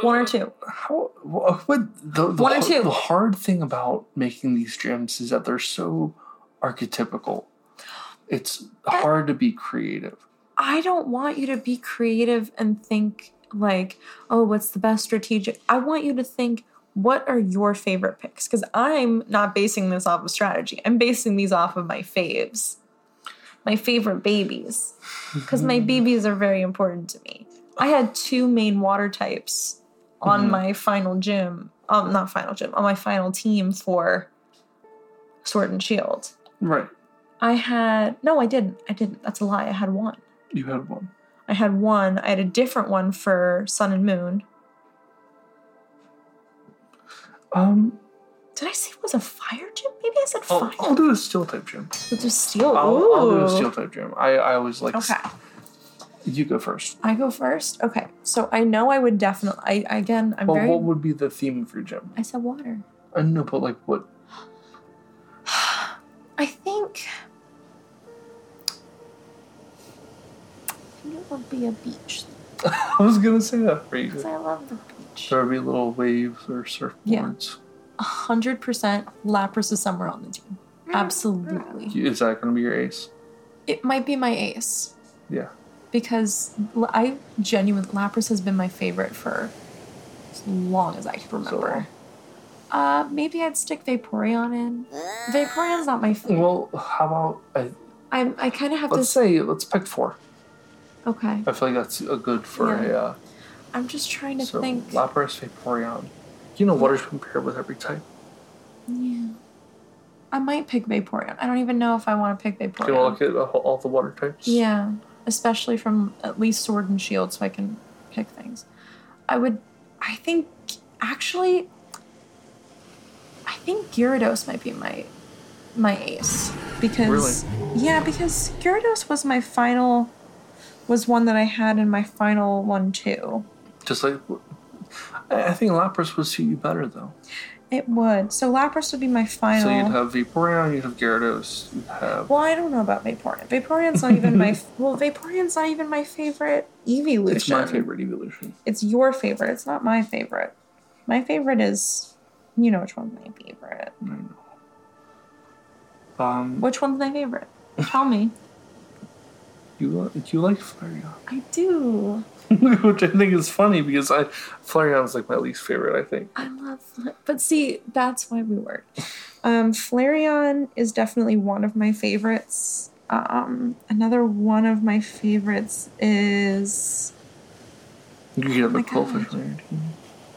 1 or 2. One or two. The hard thing about making these gyms is that they're so archetypical. It's hard to be creative. I don't want you to be creative and think like, oh, what's the best strategic? I want you to think, what are your favorite picks? Because I'm not basing this off of strategy. I'm basing these off of my faves, my favorite babies, because my babies are very important to me. I had 2 main water types on my final gym, on my final team for Sword and Shield. Right. I didn't. That's a lie. I had 1. You had 1. I had 1. I had a different one for Sun and Moon. Did I say it was a fire gym? Maybe I said fire. I'll do a steel type gym. Let's do steel. I'll do a steel type gym. I always like... Okay. You go first. I go first? Okay. So I know I would definitely... what would be the theme of your gym? I said water. I know, but like what? I think... it would be a beach. I was going to say that for you. Because I love the beach. There would be little waves or surfboards. Yeah. 100% Lapras is somewhere on the team. Absolutely. Is that going to be your ace? It might be my ace. Yeah. Because Lapras has been my favorite for as long as I can remember. So, maybe I'd stick Vaporeon in. Vaporeon's not my favorite. Well, how about... I kind of have to... Let's pick 4. Okay. I feel like that's a good for a... I'm just trying to think. Lapras, Vaporeon. You know water's been paired with every type. Yeah. I might pick Vaporeon. I don't even know if I want to pick Vaporeon. Do you want to look at all the water types? Yeah. Especially from at least Sword and Shield, so I can pick things. I think Gyarados might be my ace. Because, really? Yeah, because Gyarados was one that I had in my final one too. Just like, I think Lapras would suit you better though. It would. So Lapras would be my final. So you'd have Vaporeon, you'd have Gyarados, you'd have... Well, I don't know about Vaporeon. Vaporeon's not even my favorite Eeveelution. It's my favorite Eeveelution. It's your favorite. It's not my favorite. My favorite is... You know which one's my favorite. I know. Which one's my favorite? Tell me. Do you like Flareon? I do. Which I think is funny because Flareon's like my least favorite, I think. I love Flareon. But see, that's why we work. Flareon is definitely one of my favorites. Another one of my favorites is... You could have a Quillfish on your team.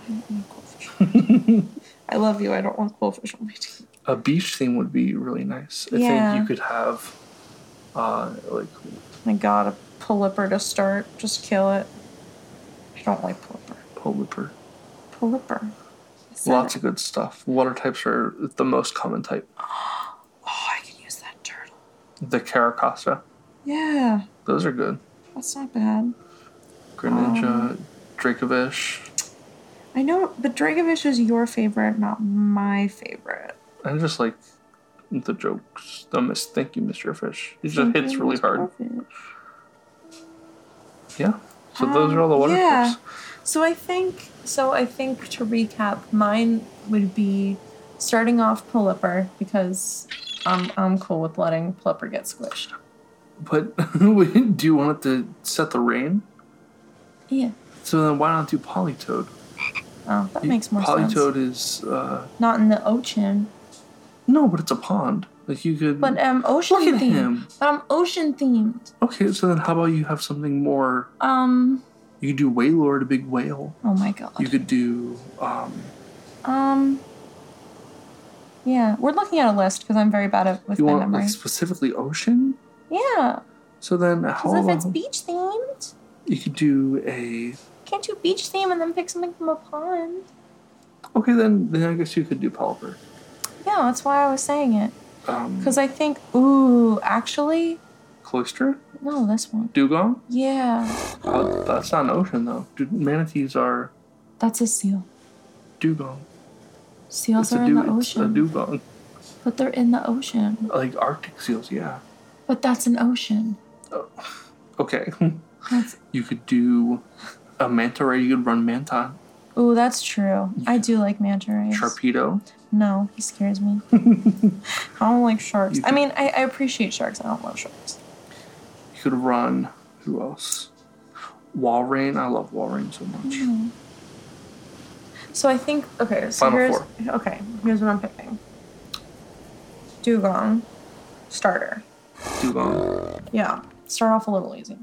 I don't want Quillfish. I love you. I don't want Quillfish on my team. A beach theme would be really nice. I think you could have... I got a Pelipper to start. Just kill it. I don't like Pelipper. Pelipper. Lots of good stuff. Water types are the most common type. Oh, I could use that turtle. The Caracosta. Yeah. Those are good. That's not bad. Greninja, Dracovish. I know, but Dracovish is your favorite, not my favorite. I just like... the jokes. Thank you, Mr. Fish. It just hits really hard. Yeah. So those are all the water types. So I think to recap, mine would be starting off Pelipper because I'm cool with letting Pelipper get squished. But do you want it to set the rain? Yeah. So then why not do Politoed? Oh, that makes more sense. Politoed is not in the ocean. No, but it's a pond. Like you could. But ocean themed. Look at him. But I'm ocean themed. Okay, so then how about you have something more? You could do Wailord, a big whale. Oh my god. You could do Yeah, we're looking at a list because I'm very bad at with my memory. You want like specifically ocean? Yeah. So then how? Because if it's beach themed. You could do a. Can't do beach theme and then pick something from a pond. Okay, then I guess you could do Pelipper. Yeah, that's why I was saying it. Because I think, actually... Cloyster? No, this one. Dugong? Yeah. That's not an ocean, though. Manatees are... That's a seal. Dugong. Seals are in the ocean. It's a dugong. But they're in the ocean. Like Arctic seals, yeah. But that's an ocean. Oh, okay. You could do a manta ray. You could run Manta. Ooh, that's true. Yeah. I do like manta rays. Sharpedo? No, he scares me. I don't like sharks. I mean, I appreciate sharks. I don't love sharks. You could run. Who else? Walrein. I love Walrein so much. Mm. So I think... Okay, so Final here's... Four. Okay, here's what I'm picking. Dugong. Starter. Dugong. Yeah. Start off a little easy.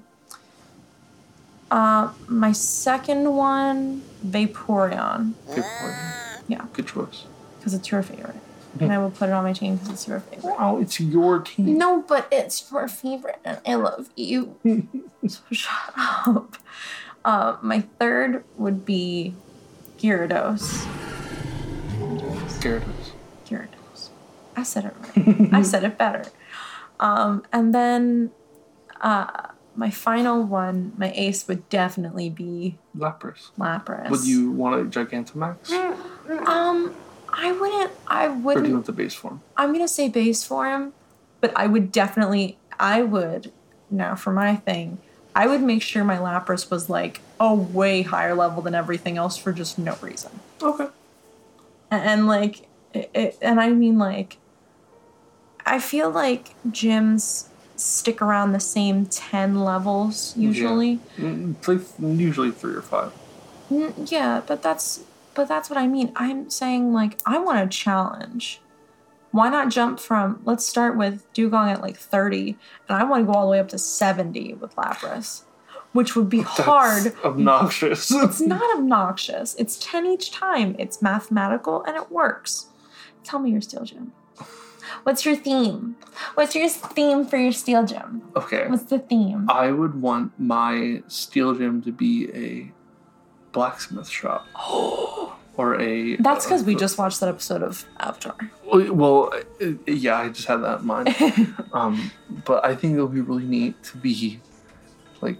My second one, Vaporeon. Vaporeon. Yeah. Good choice. Because it's your favorite. And I will put it on my team because it's your favorite. Oh, it's your team. No, but it's your favorite and I love you. So shut up. My third would be Gyarados. Gyarados. I said it right. I said it better. And then... my final one, my ace, would definitely be... Lapras. Would you want a Gigantamax? I wouldn't... Or do you want the base form? I'm going to say base form, but I would definitely... Now, for my thing, I would make sure my Lapras was, like, a way higher level than everything else for just no reason. Okay. And like... And I mean, like... I feel like gyms... stick around the same 10 levels usually. Yeah. Usually 3 or 5. Yeah, but that's what I mean. I'm saying like I want a challenge. Why not jump from? Let's start with Dugong at like 30, and I want to go all the way up to 70 with Lapras, which would be hard. Obnoxious. It's not obnoxious. It's 10 each time. It's mathematical and it works. Tell me your Steel Gym. What's your theme? What's your theme for your Steel Gym? Okay. What's the theme? I would want my Steel Gym to be a blacksmith shop. Oh. Or a... That's because we just watched that episode of Avatar. Well, yeah, I just had that in mind. But I think it'll be really neat to be, like,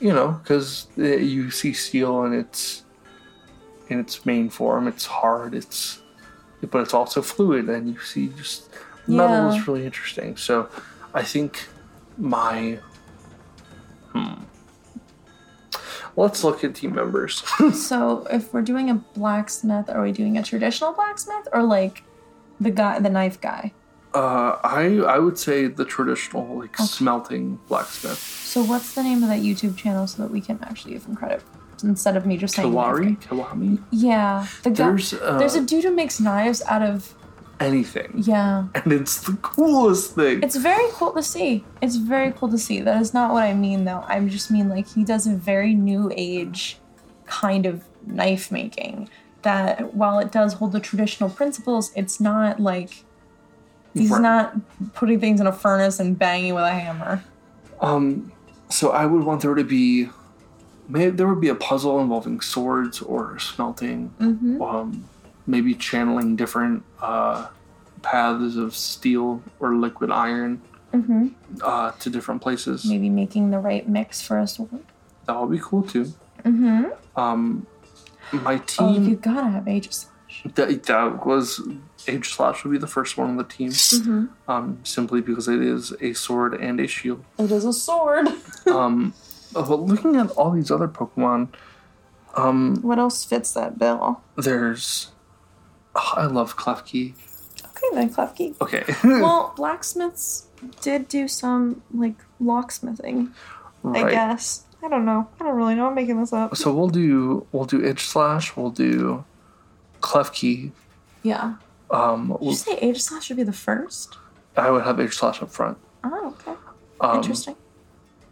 you know, because you see steel in its main form. It's hard. It's, but it's also fluid, and you see just metal is really interesting. So, I think my Let's look at team members. So, if we're doing a blacksmith, are we doing a traditional blacksmith or like the guy, the knife guy? I would say the traditional, like, smelting blacksmith. So, what's the name of that YouTube channel so that we can actually give him credit instead of me just saying Kawami? Yeah, the guy. There's a dude who makes knives out of anything. Yeah, and it's the coolest thing. It's very cool to see. It's very cool to see. That is not what I mean, though. I just mean, like, he does a very new age kind of knife making that, while it does hold the traditional principles, it's not like. He's not putting things in a furnace and banging with a hammer. So I would want there to be... Maybe there would be a puzzle involving swords or smelting. Mm-hmm. Maybe channeling different paths of steel or liquid iron to different places. Maybe making the right mix for a sword. That would be cool, too. Mm-hmm. My team... Oh, you gotta have ages. That was... Age Slash would be the first one on the team, simply because it is a sword and a shield. It is a sword. But looking at all these other Pokemon... what else fits that bill? There's... Oh, I love Klefki. Okay, then Klefki. Okay. Well, blacksmiths did do some, like, locksmithing, right. I guess. I don't know. I don't really know. I'm making this up. So we'll do Age Slash, we'll do Klefki. Yeah. Did you say Age Slash should be the first? I would have Age Slash up front. Oh, okay. Interesting.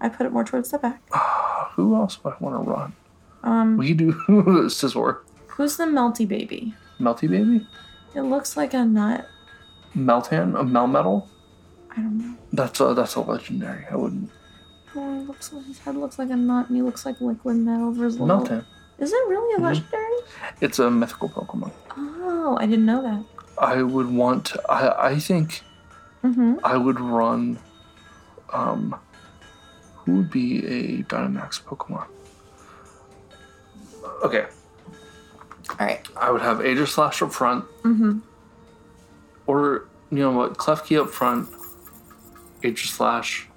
I put it more towards the back. Who else would I want to run? We do Scizor. Who's the Melty Baby? Melty Baby? It looks like a nut. Meltan? A Melmetal? I don't know. That's a legendary. I wouldn't. Oh, it looks like his head looks like a nut, and he looks like liquid metal versus Meltan. Little... Is it really a legendary? It's a mythical Pokemon. Oh, I didn't know that. I would want to, I think I would run, who would be a Dynamax Pokemon? Okay. All right. I would have Aegislash up front. Mm-hmm. Or, you know what, Klefki up front, Aegislash.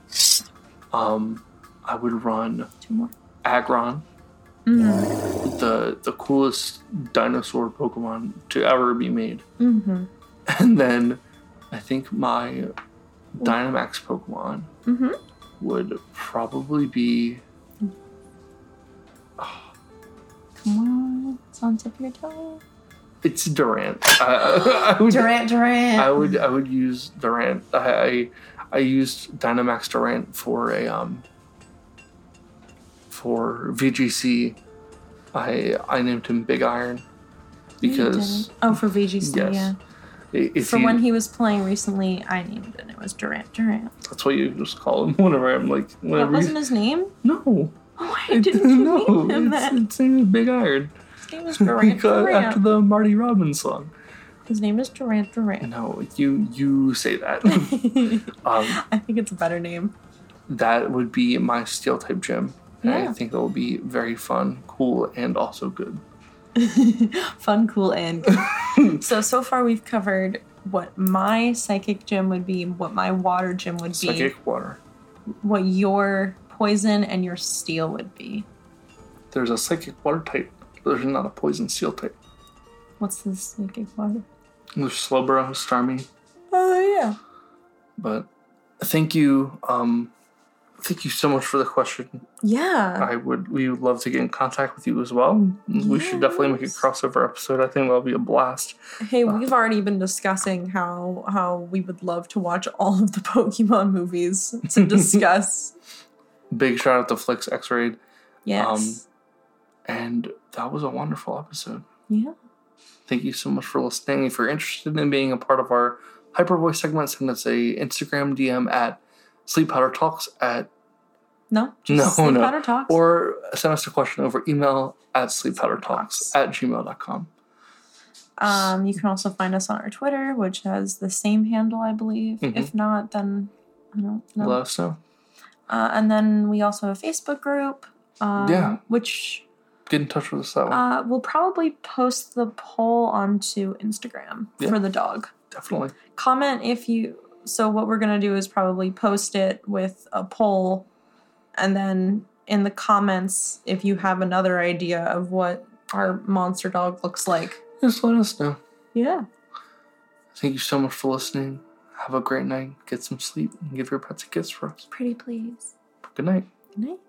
I would run... Two more. Aggron. Mm-hmm. The coolest dinosaur Pokemon to ever be made. Mm-hmm. And then I think my Dynamax Pokemon would probably be... Oh. Come on, it's on tip of your toe. It's Durant. Durant. I would use Durant. I used Dynamax Durant for a... For VGC, I named him Big Iron because... for VGC, yes. Yeah. When he was playing recently, I named it, and it was Durant. That's what you just call him whenever I'm like... Whenever that wasn't his name? No. Why didn't you name him that? His name is Big Iron. His name is Durant. After the Marty Robbins song. His name is Durant. No, you say that. I think it's a better name. That would be my Steel-type gym. Yeah. I think that will be very fun, cool, and also good. Fun, cool, and good. So far we've covered what my psychic gym would be, what my water gym would be. Psychic water. What your poison and your steel would be. There's a psychic water type. There's not a poison steel type. What's the psychic water? There's Slowbro, Starmie. Oh, yeah. But thank you, Thank you so much for the question. Yeah. We would love to get in contact with you as well. Yes. We should definitely make a crossover episode. I think that'll be a blast. Hey, we've already been discussing how we would love to watch all of the Pokemon movies to discuss. Big shout out to Flix X-Raid. Yes. And that was a wonderful episode. Yeah. Thank you so much for listening. If you're interested in being a part of our Hyper Voice segment, send us a Instagram DM at Sleep Powder Talks at... No, just no, Sleep Powder Talks. Or send us a question over email at sleeppowdertalks@gmail.com. You can also find us on our Twitter, which has the same handle, I believe. Mm-hmm. If not, then I don't know. Let us know. And then we also have a Facebook group. Which... Get in touch with us that way. We'll probably post the poll onto Instagram for the dog. Definitely. Comment if you... So what we're going to do is probably post it with a poll. And then in the comments, if you have another idea of what our monster dog looks like, just let us know. Yeah. Thank you so much for listening. Have a great night. Get some sleep and give your pets a kiss for us. Pretty please. Good night. Good night.